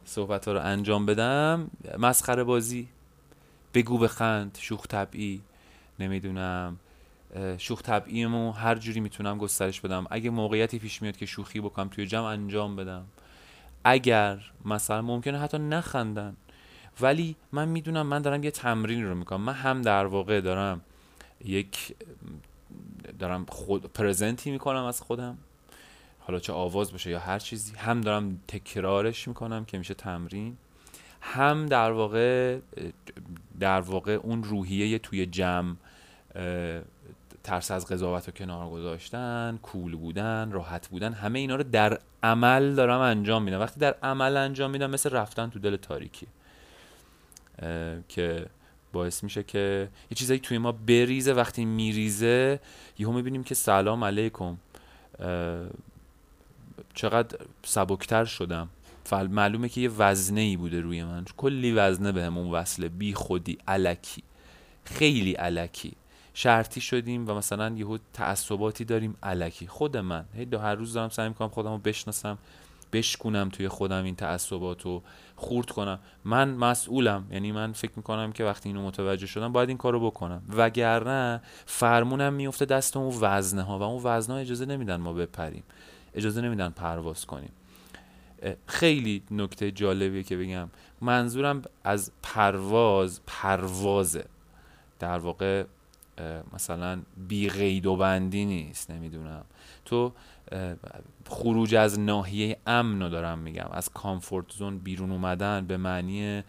صحبت‌ها رو انجام بدم، مسخره بازی، بگو بخند، شوخ طبعی، نمیدونم شوخ طبعیمو هر جوری میتونم گسترش بدم. اگه موقعیتی پیش میاد که شوخی بکنم توی جمع، انجام بدم. اگر مثلا ممکنه حتی نخندن، ولی من میدونم من دارم یه تمرین رو میکنم، من هم در واقع دارم یک دارم خود پرزنتی میکنم از خودم، حالا چه آواز باشه یا هر چیزی، هم دارم تکرارش میکنم که میشه تمرین، هم در واقع در واقع اون روحیه توی جمع، ترس از قضاوت رو کنار گذاشتن، کول بودن، راحت بودن، همه اینا رو در عمل دارم انجام میدم. وقتی در عمل انجام میدم، مثل رفتن تو دل تاریکی، که باعث میشه که یه چیزایی توی ما بریزه. وقتی میریزه یهو میبینیم که سلام علیکم، چقدر سبکتر شدم، معلومه که یه وزنه‌ای بوده روی من، کلی وزنه بهمون وصله، بی خودی، الکی، خیلی الکی، شرطی شدیم و مثلا یهو تعصباتی داریم الکی. خود من هر روز دارم سعی میکنم خودمو بشناسم، بشکونم توی خودم این تعصباتو، خورد کنم. من مسئولم، یعنی من فکر میکنم که وقتی اینو متوجه شدم باید این کارو بکنم، وگرنه فرمونم میفته دست اون وزنه ها و اون وزنه ها اجازه نمیدن ما بپریم، اجازه نمیدن پرواز کنیم. خیلی نکته جالبیه که بگم، منظورم از پرواز، پروازه در واقع، مثلا بی قید و بندی نیست، نمیدونم، تو خروج از ناحیه امن رو دارم میگم، از کامفورت زون بیرون اومدن به معنی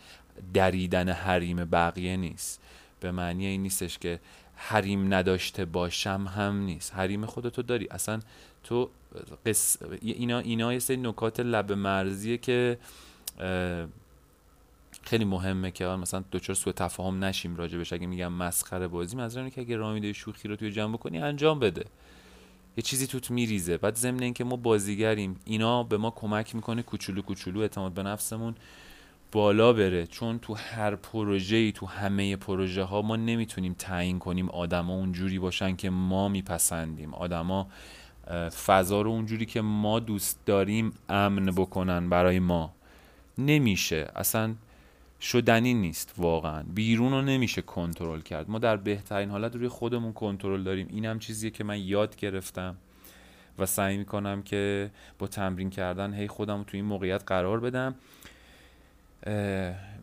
دریدن حریم بقیه نیست، به معنی این نیستش که حریم نداشته باشم هم نیست، حریم خودتو داری. اصلا تو قص... اینا اینا یه سری نکات لب مرزیه که خیلی مهمه که مثلا دوچار سوء تفاهم نشیم راجبش. اگه میگم مسخره بازی، منظورم اینه که اگه راه میدی شوخی رو توی جمع کنی، انجام بده، یه چیزی توت میریزه. بعد ضمن این که ما بازیگریم، اینا به ما کمک میکنه کوچولو کوچولو اعتماد به نفسمون بالا بره، چون تو هر پروژه‌ای، تو همه پروژه ها ما نمیتونیم تعیین کنیم آدما اونجوری باشن که ما میپسندیم، آدما فضا رو اونجوری که ما دوست داریم امن بکنن برای ما، نمیشه، اصلا شدنی نیست واقعا. بیرون رو نمیشه کنترل کرد، ما در بهترین حالت روی خودمون کنترل داریم. این هم چیزیه که من یاد گرفتم و سعی میکنم که با تمرین کردن هی خودم رو تو این موقعیت قرار بدم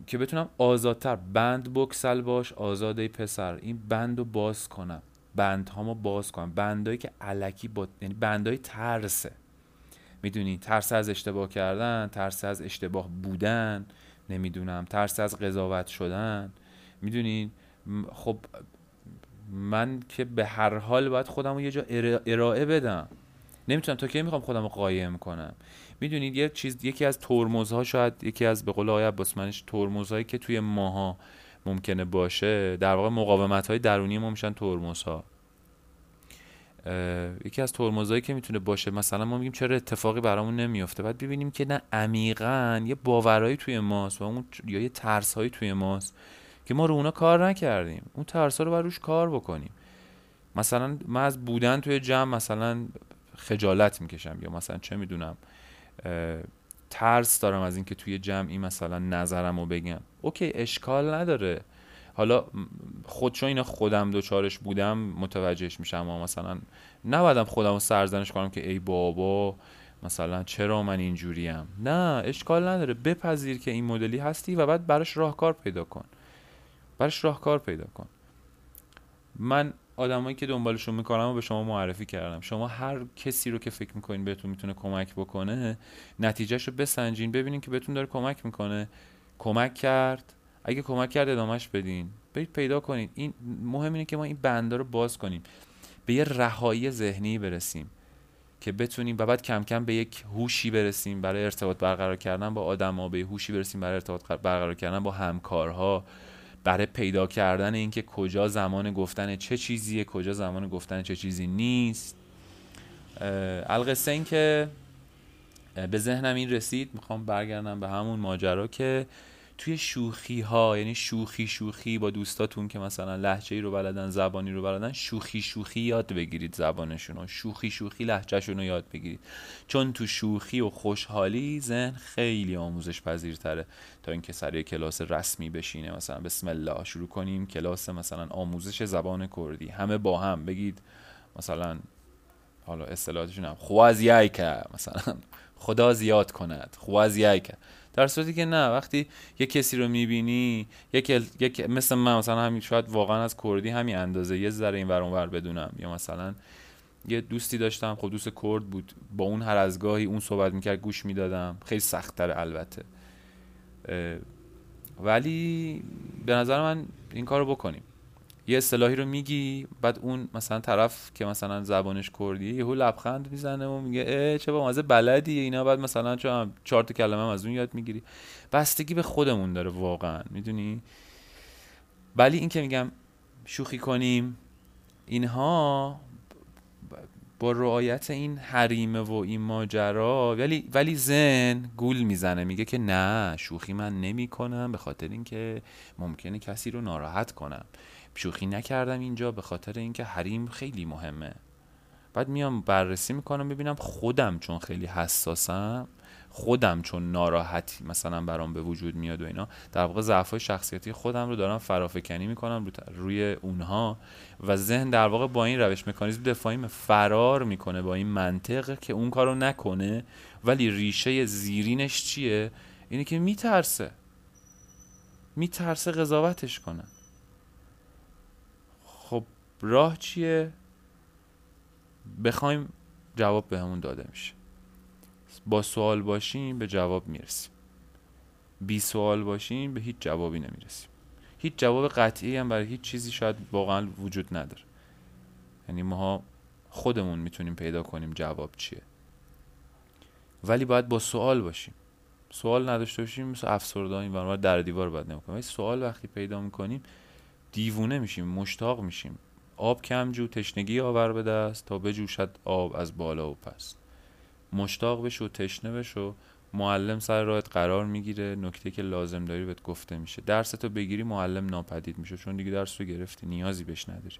که بتونم آزادتر، بند بکسل باش آزاده پسر، این بند رو باز کنم، بندهامو باز کنم، بندایی که الکی با... یعنی بندای ترسه، میدونی، ترس از اشتباه کردن، ترس از اشتباه بودن، نمیدونم، ترس از قضاوت شدن، میدونین. خب من که به هر حال باید خودم رو یه جا ارائه بدم، نمیتونم تا کی میخوام خودم رو قایم کنم، میدونید. یه چیز، یکی از ترمزها، شاید یکی از به قول آقای عباسمنش ترمزهایی که توی ماها ممکنه باشه، در واقع مقاومت‌های درونی ما میشن ترمزها. یکی از ترمزهایی که میتونه باشه، مثلا ما میگیم چرا اتفاقی برامون نمیفته، بعد ببینیم که نه، عمیقاً یه باورایی توی ماست و اون، یا یه ترس‌هایی توی ماست که ما رو اونا کار نکردیم، اون ترس‌ها رو بر روش کار بکنیم. مثلا من از بودن توی جمع مثلا خجالت میکشم، یا مثلا چه میدونم ترس دارم از اینکه توی جمعی مثلا نظرمو بگم. اوکی، اشکال نداره، حالا خودشون اینا خودم دوچارش بودم متوجهش میشم، اما مثلا نباید خودمو سرزنش کنم که ای بابا مثلا چرا من اینجوریم. نه، اشکال نداره، بپذیر که این مدلی هستی و بعد براش راهکار پیدا کن، براش راهکار پیدا کن. من آدمایی که دنبالشون میکنم و به شما معرفی کردم، شما هر کسی رو که فکر میکنین بهتون میتونه کمک بکنه، نتیجهشو بسنجین، ببینین که بهتون داره کمک میکنه، کمک کرد، اگه کمک کرد ادامهش بدین، برید پیدا کنین. این مهم، اینه که ما این بنده رو باز کنیم، به یه رهایی ذهنی برسیم که بتونیم، و بعد کم کم به یک هوشی برسیم برای ارتباط برقرار کردن با آدما، به هوشی برسیم برای ارتباط برقرار کردن با همکارها، برای پیدا کردن این که کجا زمان گفتن چه چیزیه، کجا زمان گفتن چه چیزی نیست. القصه این که به ذهنم این رسید، میخوام برگردم به همون ماجرا که توی شوخی ها، یعنی شوخی شوخی با دوستاتون که مثلا لهجه‌ای رو بلدن، زبانی رو بلدن، شوخی شوخی یاد بگیرید زبانشون رو، شوخی شوخی لهجه‌شون رو یاد بگیرید، چون تو شوخی و خوشحالی ذهن خیلی آموزش پذیرتره تا اینکه سر کلاس رسمی بشینه، مثلا بسم الله شروع کنیم کلاس مثلا آموزش زبان کردی، همه با هم بگید مثلا، حالا اصطلاحاتشون هم خوازیایک، مثلا خدا زیاد کند، خوازیایک. در صورتی که نه، وقتی یک کسی رو میبینی، یک یک مثل من مثلا، همین شاید واقعا از کردی همین اندازه یه ذره اینور اونور بدونم، یا مثلا یه دوستی داشتم، خب دوست کرد بود، با اون هر از گاهی اون صحبت میکرد گوش میدادم، خیلی سخت‌تره البته، ولی به نظر من این کارو بکنیم، یه اصطلاحی رو میگی، بعد اون مثلا طرف که مثلا زبانش کردیه یهو لبخند میزنه و میگه اه چه با مزه بلدی اینا، بعد مثلا چون چهار تا کلمه هم از اون یاد میگیری. بستگی به خودمون داره واقعا، میدونی. ولی این که میگم شوخی کنیم، اینها با رعایت این حریمه و این ماجرا، ولی ولی ذهن گول میزنه، میگه که نه، شوخی من نمیکنم به خاطر اینکه ممکنه کسی رو ناراحت کنم، شوخی نکردم اینجا به خاطر اینکه حریم خیلی مهمه. بعد میام بررسی میکنم، ببینم خودم چون خیلی حساسم، خودم چون ناراحتی مثلا برام به وجود میاد و اینا، در واقع ضعف‌های شخصیتی خودم رو دارم فرافکنی میکنم روی اونها، و ذهن در واقع با این روش مکانیزم دفاعی فرار میکنه، با این منطق که اون کارو نکنه، ولی ریشه زیرینش چیه؟ اینه که میترسه، میترسه قضاوتش کنه. راه چیه؟ بخوایم جواب به همون داده میشه، با سوال باشیم به جواب میرسیم، بی سوال باشیم به هیچ جوابی نمیرسیم، هیچ جواب قطعی هم برای هیچ چیزی شاید واقعا وجود نداره، یعنی ما خودمون میتونیم پیدا کنیم جواب چیه، ولی باید با سوال باشیم. سوال نداشته باشیم مثل افسرده این برنامه در دیوار باید نمیکنیم، ولی سوال وقتی پیدا میکنیم دیوونه میشیم، مشتاق میشیم. آب کم جو، تشنگی آور به دست، تا بجوشد آب از بالا و پس. مشتاق بشو، تشنه بشو، معلم سر راهت قرار میگیره، نکته که لازم داری بهت گفته میشه، درستو بگیری معلم ناپدید میشه چون دیگه درستو گرفتی، نیازی بهش نداری.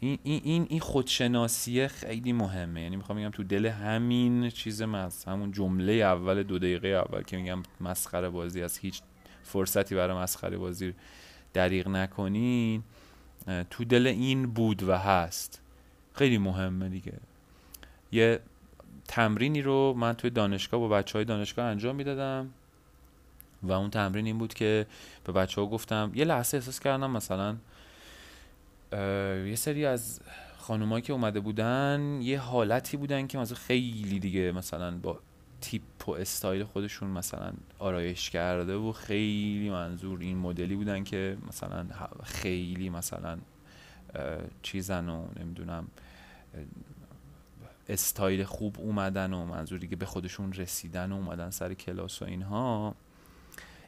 این این این خودشناسیه خیلی مهمه. یعنی میخوام بگم تو دل همین چیز مز، همون جمله اول دو دقیقه اول که میگم مسخره بازی از هیچ فرصتی برای مسخره بازی دریغ نکنین، تو دل این بود و هست. خیلی مهمه دیگه. یه تمرینی رو من توی دانشگاه با بچهای دانشگاه انجام میدادم و اون تمرین این بود که به بچه‌ها گفتم، یه لحظه احساس کردم مثلا یه سری از خانومایی که اومده بودن یه حالتی بودن که مثلا خیلی دیگه مثلا با تیپ و استایل خودشون مثلا آرایش کرده و خیلی منظور این مدلی بودن که مثلا خیلی مثلا چیزن و نمیدونم استایل خوب اومدن و منظور دیگه به خودشون رسیدن و اومدن سر کلاس و اینها.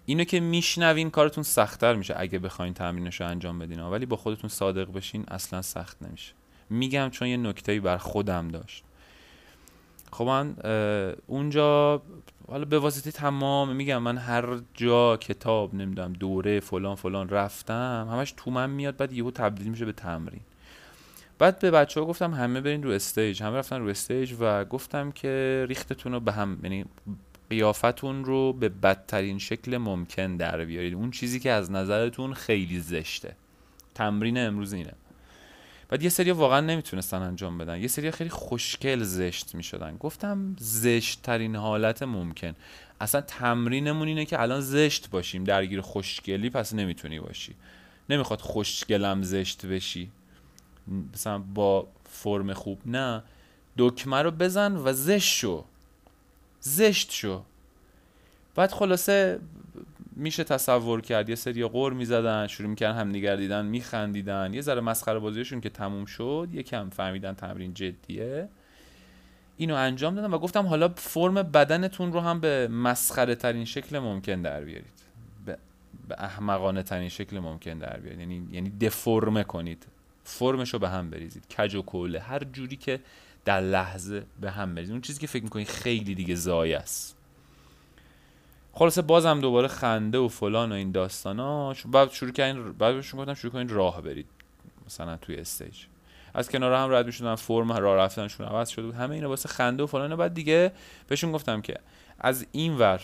اینو که میشنوین کارتون سخت‌تر میشه اگه بخواین تمرینشو انجام بدین، ولی با خودتون صادق بشین اصلا سخت نمیشه. میگم چون یه نکته‌ای بر خودم داشت. خب من اونجا حالا به واسطه تمام، میگم من هر جا کتاب نمیدونم دوره فلان فلان رفتم، همش تو من میاد، بعد یهو تبدیل میشه به تمرین. بعد به بچه‌ها گفتم همه برین رو استیج، همه رفتن رو استیج و گفتم که ریختتون رو به هم، یعنی قیافتون رو به بدترین شکل ممکن در بیارید، اون چیزی که از نظرتون خیلی زشته. تمرین امروز اینه. بعد یه سری واقعا نمیتونستن انجام بدن، یه سری خیلی خوشگل زشت میشدن. گفتم زشت ترین حالت ممکن، اصلا تمرینمون اینه که الان زشت باشیم، درگیر خوشگلی پس نمیتونی باشی. نمیخواد خوشگلم زشت بشی مثلا با فرم خوب، نه، دکمه رو بزن و زشت شو، زشت شو. بعد خلاصه میشه تصور کرد یه سری غر میزدن، شروع میکردن هم نگار دیدن، میخندیدن. یه ذره مسخره بازیشون که تموم شد یکم فهمیدن تمرین جدیه، اینو انجام دادم و گفتم حالا فرم بدنتون رو هم به مسخره ترین شکل ممکن در بیارید، به, به احمقانه ترین شکل ممکن در بیارید، یعنی یعنی دفرمه کنید، فرمشو به هم بریزید، کج و کوله، هر جوری که در لحظه به هم بریزید، اون چیزی که فکر میکنید خیلی دیگه ضایع است. خلاصه بازم دوباره خنده و فلان و این داستانا. بعد شروع کردن، بعد بهشون گفتم شروع کنین راه برید مثلا توی استیج، از کنار هم رد میشدن، فرم راه رفتنشون عوض شده بود، همه اینا واسه خنده و فلان. بعد دیگه بهشون گفتم که از اینور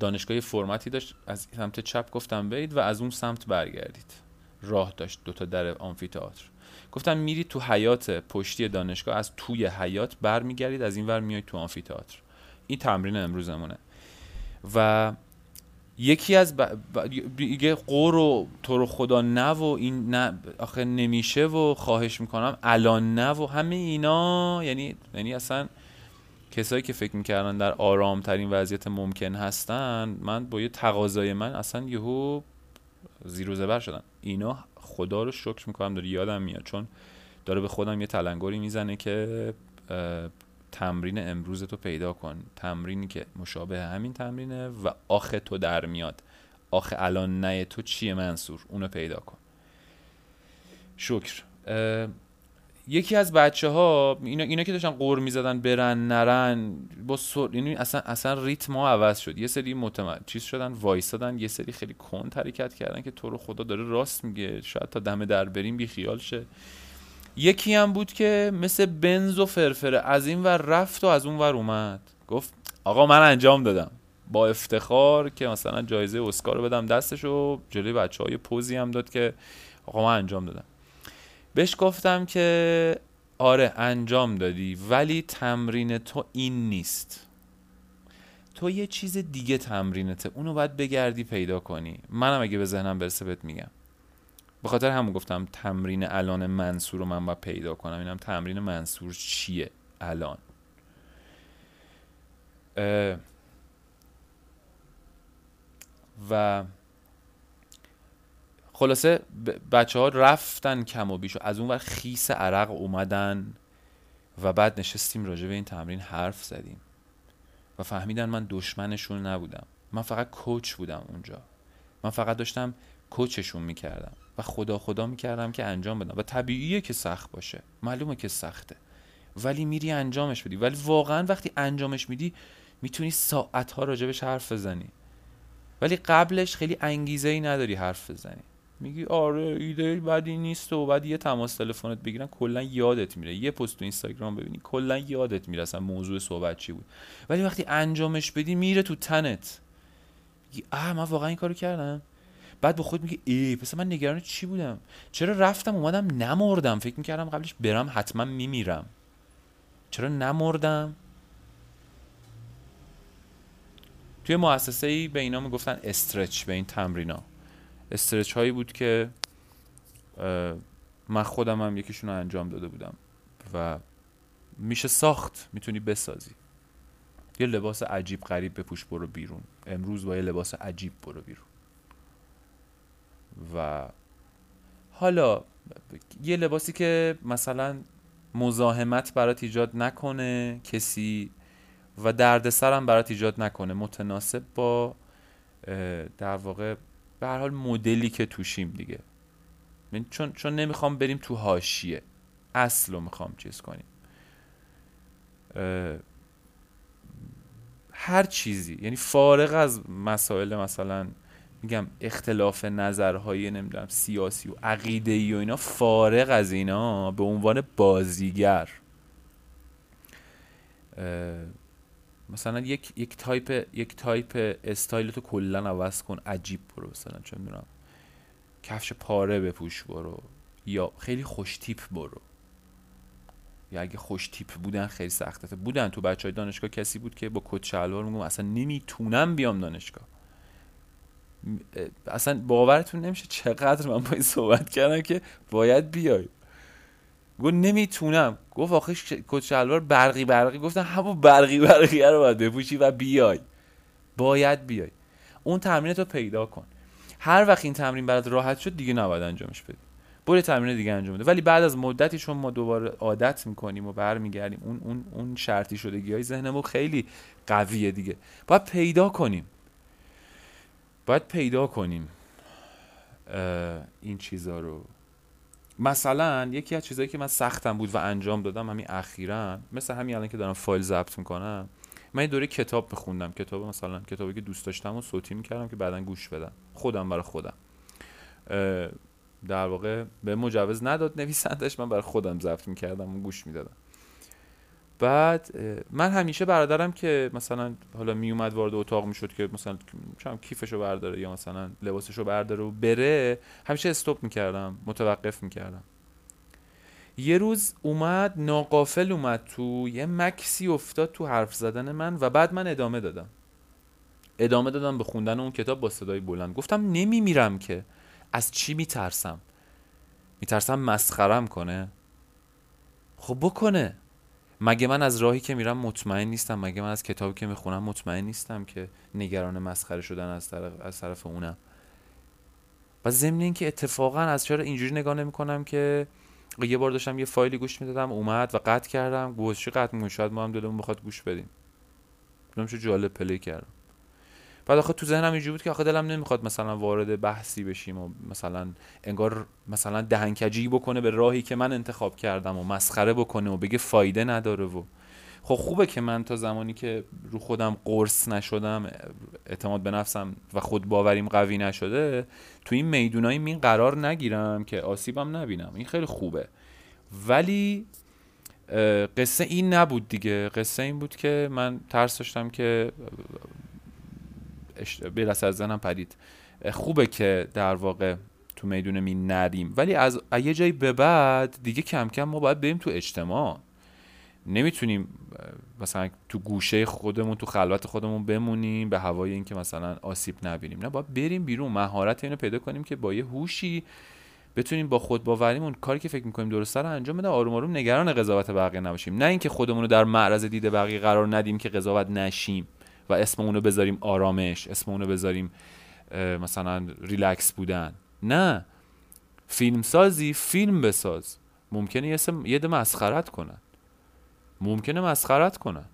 دانشگاه فرمتی داشت، از سمت چپ گفتم برید و از اون سمت برگردید، راه داشت دو تا در آمفی‌تئاتر. گفتم میرید تو حیاط پشتی دانشگاه، از توی حیاط برمیگردید، از اینور میایید تو آمفی‌تئاتر. این تمرین امروزمونه. و یکی از ب... ب... دیگه قور و تو رو خدا نه و این نه آخه نمیشه و خواهش میکنم الان نه و همه اینا، یعنی یعنی اصلا کسایی که فکر میکردن در آرام ترین وضعیت ممکن هستن، من با یه تقاضای من اصلا یهو زیر و زبر شدن. اینا خدا رو شکر میکنم داره یادم میاد، چون داره به خودم یه تلنگری میزنه که تمرین امروزتو پیدا کن، تمرینی که مشابه همین تمرینه و آخه تو در میاد، آخه الان نه تو چیه منصور، اونو پیدا کن. شکر. یکی از بچه ها اینا, اینا که داشتن قور میزدن برن نرن با سر، یعنی اصلا اصلا ریتم ها عوض شد، یه سری متمد چیز شدن وایسادن، یه سری خیلی کند حرکت کردن که تو رو خدا داره راست میگه، شاید تا دم در بریم بی خیال شه. یکی هم بود که مثل بنز و فرفره از این ور رفت و از اون ور اومد، گفت آقا من انجام دادم، با افتخار که مثلا جایزه اسکار رو بدم دستش و جلوی بچه‌ها یه پوزی هم داد که آقا من انجام دادم. بهش گفتم که آره انجام دادی، ولی تمرین تو این نیست، تو یه چیز دیگه تمرینته، اونو باید بگردی پیدا کنی. منم اگه به ذهنم برسه بهت میگم. به خاطر همون گفتم تمرین الان منصور رو من باید پیدا کنم، اینم تمرین منصور چیه الان. و خلاصه بچه ها رفتن کم و بیش و از اون ور خیس عرق اومدن و بعد نشستیم راجع به این تمرین حرف زدیم و فهمیدن من دشمنشون نبودم، من فقط کوچ بودم اونجا، من فقط داشتم کوچشون میکردم و خدا خدا میکردم که انجام بدم. و طبیعیه که سخت باشه، معلومه که سخته، ولی میری انجامش بدی. ولی واقعا وقتی انجامش میدی میتونی ساعتها راجبش حرف بزنی، ولی قبلش خیلی انگیزه‌ای نداری حرف بزنی. میگی آره ایده بدی نیست و بعد یه تماس تلفنت بگیرن کلا یادت میره، یه پست تو اینستاگرام ببینی کلا یادت میره اصلا موضوع صحبت چی بود، ولی وقتی انجامش بدی میره تو تنت، میگی آ من واقعا این کارو کردم. بعد با خود میگی ای پس من نگران چی بودم، چرا رفتم اومدم نمردم، فکر میکردم قبلش برم حتما میمیرم، چرا نمردم. توی مؤسسه‌ای به اینا میگفتن استرچ، به این تمرینا استرچ هایی بود که من خودم هم یکیشون رو انجام داده بودم و میشه ساخت، میتونی بسازی. یه لباس عجیب غریب بپوش برو بیرون، امروز با یه لباس عجیب برو بیرون. و حالا یه لباسی که مثلا مزاحمت برات ایجاد نکنه کسی و دردسر هم برات ایجاد نکنه، متناسب با در واقع به هر حال مدلی که توشیم دیگه. من چون چون نمیخوام بریم تو حاشیه، اصلو میخوام چیز کنیم. هر چیزی، یعنی فارغ از مسائل مثلا میگم اختلاف نظرهای نمیدونم سیاسی و عقیده‌ای و اینا، فارغ از اینا به عنوان بازیگر مثلا یک یک تایپ یک تایپ استایلتو کلا عوض کن، عجیب برو، مثلا چه میدونم کفش پاره بپوش برو یا خیلی خوش تیپ برو. یا اگه خوش تیپ بودن خیلی سخته، بودن تو بچهای دانشگاه کسی بود که با کت شلوار میگم اصلا نمیتونم بیام دانشگاه، اصلا باورتون نمیشه چقدر من با این صحبت کردم که باید بیای، گفت نمیتونم، گفت آخه کت شلوار برقی برقی، گفتم همون برقی برقی رو باید بپوشی و بیای، باید بیای. اون تمرینت رو پیدا کن، هر وقت این تمرین برات راحت شد دیگه نباید انجامش بدی، برو تمرین دیگه انجام بده. ولی بعد از مدتی چون ما دوباره عادت میکنیم و برمیگردیم اون اون اون شرطی شدگی‌های ذهنمون خیلی قویه دیگه، باید پیدا کنیم باید پیدا کنیم این چیزا رو. مثلا یکی از چیزایی که من سختم بود و انجام دادم همین اخیراً، مثلا همین الان که دارم فایل ضبط میکنم، من یه دوره کتاب میخوندم، کتاب مثلا کتابی که دوست داشتم و صوتی میکردم که بعدن گوش بدم خودم برای خودم، در واقع به مجوز نداد نویسندش، من برای خودم ضبط میکردم و گوش میدادم. بعد من همیشه برادرم که مثلا حالا میومد وارد اتاق میشد که مثلا چم کیفشو برداره یا مثلا لباسشو برداره و بره، همیشه استاپ میکردم، متوقف میکردم. یه روز اومد ناغافل اومد تو، یه مکسی افتاد تو حرف زدن من و بعد من ادامه دادم ادامه دادم به خوندن اون کتاب با صدای بلند. گفتم نمیمیرم که، از چی میترسم؟ میترسم مسخرم کنه؟ خب بکنه. مگه من از راهی که میرم مطمئن نیستم؟ مگه من از کتابی که میخونم مطمئن نیستم که نگران مسخره شدن از طرف از طرف اونم؟ و ضمن این که اتفاقا از چرا اینجوری نگاه نمیکنم که یه بار داشتم یه فایلی گوش میدادم اومد و قطع کردم، گوشی قطع می‌کنه، شاید ما هم دلمون بخواد گوش بدیم، دیدم چه جالب پلی کردم. بعد آخه تو ذهنم اینجوری بود که آخه دلم نمیخواد مثلا وارد بحثی بشیم و مثلا انگار مثلا دهنکجی بکنه به راهی که من انتخاب کردم و مسخره بکنه و بگه فایده نداره. و خب خوبه که من تا زمانی که رو خودم قرص نشدم، اعتماد به نفسم و خود باوریم قوی نشده، تو این میدونای مین قرار نگیرم که آسیبم نبینم، این خیلی خوبه. ولی قصه این نبود دیگه، قصه این بود که من ترس داشتم که بلس از زنم پرید. خوبه که در واقع تو میدون می ندیم، ولی از یه جایی به بعد دیگه کم کم ما باید بریم تو اجتماع، نمیتونیم مثلا تو گوشه خودمون تو خلوت خودمون بمونیم به هوای این که مثلا آسیب نبینیم، نه باید بریم بیرون، مهارت اینو پیدا کنیم که با یه هوشی بتونیم با خود باوریمون کاری که فکر می‌کنیم درسته رو انجام بده، آروم آروم نگران قضاوت بقیه نباشیم، نه اینکه خودمون رو در معرض دید بقیه قرار ندیم که قضاوت نشیم و اسم اونو بذاریم آرامش، اسم اونو بذاریم مثلا ریلکس بودن. نه، فیلم سازی فیلم بساز. ممکنه یه سم یه ده مسخرت کنن، ممکنه مسخرت کنن.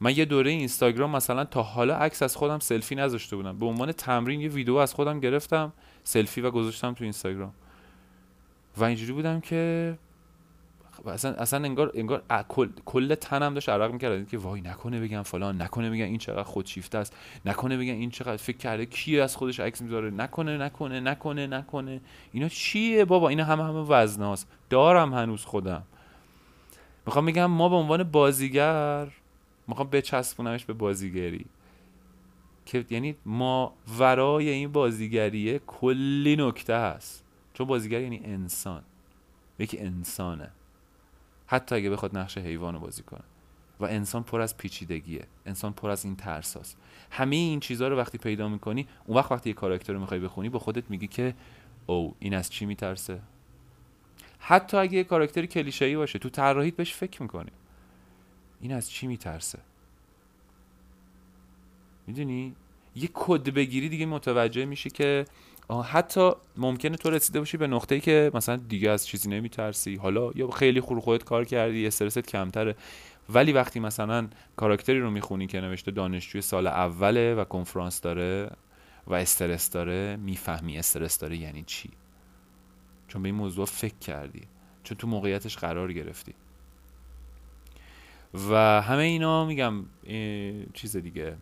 من یه دوره اینستاگرام مثلا تا حالا عکس از خودم سلفی نذاشته بودم، به عنوان تمرین یه ویدیو از خودم گرفتم سلفی و گذاشتم تو اینستاگرام و اینجوری بودم که اصلا اصلا انگار انگار کل کل تنم داشت عرق می‌کرد که وای نکنه بگم فلان، نکنه بگم این چقدر خودشیفته است، نکنه بگم این چقدر فکر کرده کی از خودش عکس می‌ذاره، نکنه نکنه نکنه نکنه اینا چیه بابا، اینا همه همه وزناست. دارم هنوز خودم. میخوام بگم ما به عنوان بازیگر میخوام بچسبونمش به بازیگری که یعنی ما ورای این بازیگریه کلی نکته هست، چون بازیگر یعنی انسان، یکی انسانه، حتی اگه بخواد نقش حیوانو بازی کنه. و انسان پر از پیچیدگیه، انسان پر از این ترساست. همه این چیزها رو وقتی پیدا میکنی، اون وقت وقتی یه کاراکتر رو میخوای بخونی با خودت میگی که او این از چی میترسه. حتی اگه یه کاراکتر کلیشه‌ای باشه، تو طراحیت بهش فکر میکنی این از چی میترسه. میدونی یه کد بگیری دیگه متوجه میشی که حتی ممکنه تو رسیده باشی به نقطه‌ای که مثلا دیگه از چیزی نمیترسی، حالا یا خیلی خوب خودت کار کردی، استرست کمتره. ولی وقتی مثلا کاراکتری رو میخونی که نوشته دانشجوی سال اوله و کنفرانس داره و استرس داره، میفهمی استرس داره یعنی چی، چون به این موضوع فکر کردی، چون تو موقعیتش قرار گرفتی. و همه اینا میگم چیز دیگه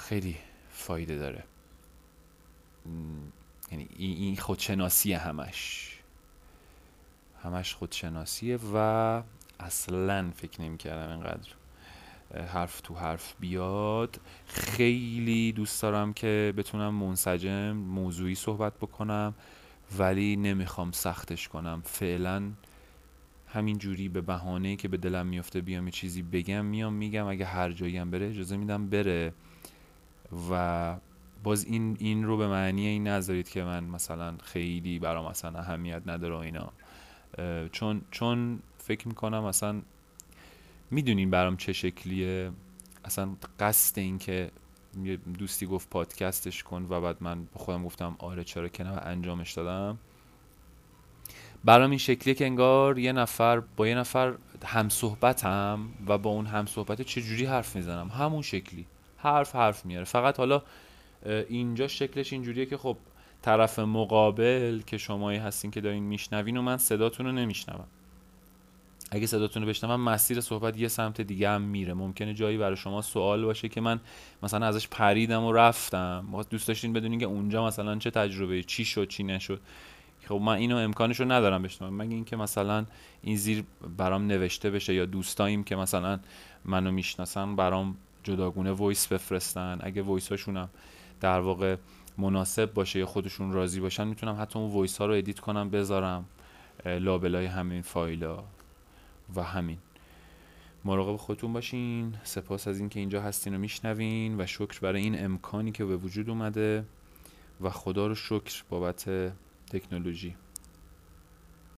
خیلی فایده داره، یعنی این خودشناسیه، همش همش خودشناسیه. و اصلا فکر نمی کردم اینقدر حرف تو حرف بیاد. خیلی دوست دارم که بتونم منسجم موضوعی صحبت بکنم، ولی نمیخوام سختش کنم. فعلا همین جوری به بهانه‌ای که به دلم میفته بیام یه چیزی بگم میام میگم. اگه هر جایی هم بره اجازه میدم بره. و باز این این رو به معنی این نذارید که من مثلا خیلی برام مثلا اهمیت نداره اینا، چون چون فکر میکنم مثلا میدونین برام چه شکلیه. اصلا قصد این که دوستی گفت پادکستش کن و بعد من به خودم گفتم آره چرا که نه و انجامش دادم، برام این شکلیه که انگار یه نفر با یه نفر همصحبتم و با اون همصحبت چه جوری حرف میزنم، همون شکلی حرف حرف میاره. فقط حالا اینجا شکلش اینجوریه که خب طرف مقابل که شمایی هستین که دارین میشنوین و من صداتون رو نمیشنوم. اگه صداتون رو بشنوم مسیر صحبت یه سمت دیگه هم میره. ممکنه جایی برای شما سوال باشه که من مثلا ازش پریدم و رفتم، ما دوست داشتین بدونین که اونجا مثلا چه تجربه چی شد چی نشد. خب من اینو امکانشو ندارم بشنوم، مگه اینکه مثلا این زیر برام نوشته بشه یا دوستاییم که مثلا منو میشناسن برام جداگونه وایس بفرستن. اگه وایساشونم در واقع مناسب باشه یا خودشون راضی باشن، میتونم حتی اون وایس ها رو ادیت کنم بذارم لابلای همین فایلا. و همین، مراقب خودتون باشین. سپاس از اینکه اینجا هستین و میشنوین و شکر برای این امکانی که به وجود اومده و خدا رو شکر بابت تکنولوژی.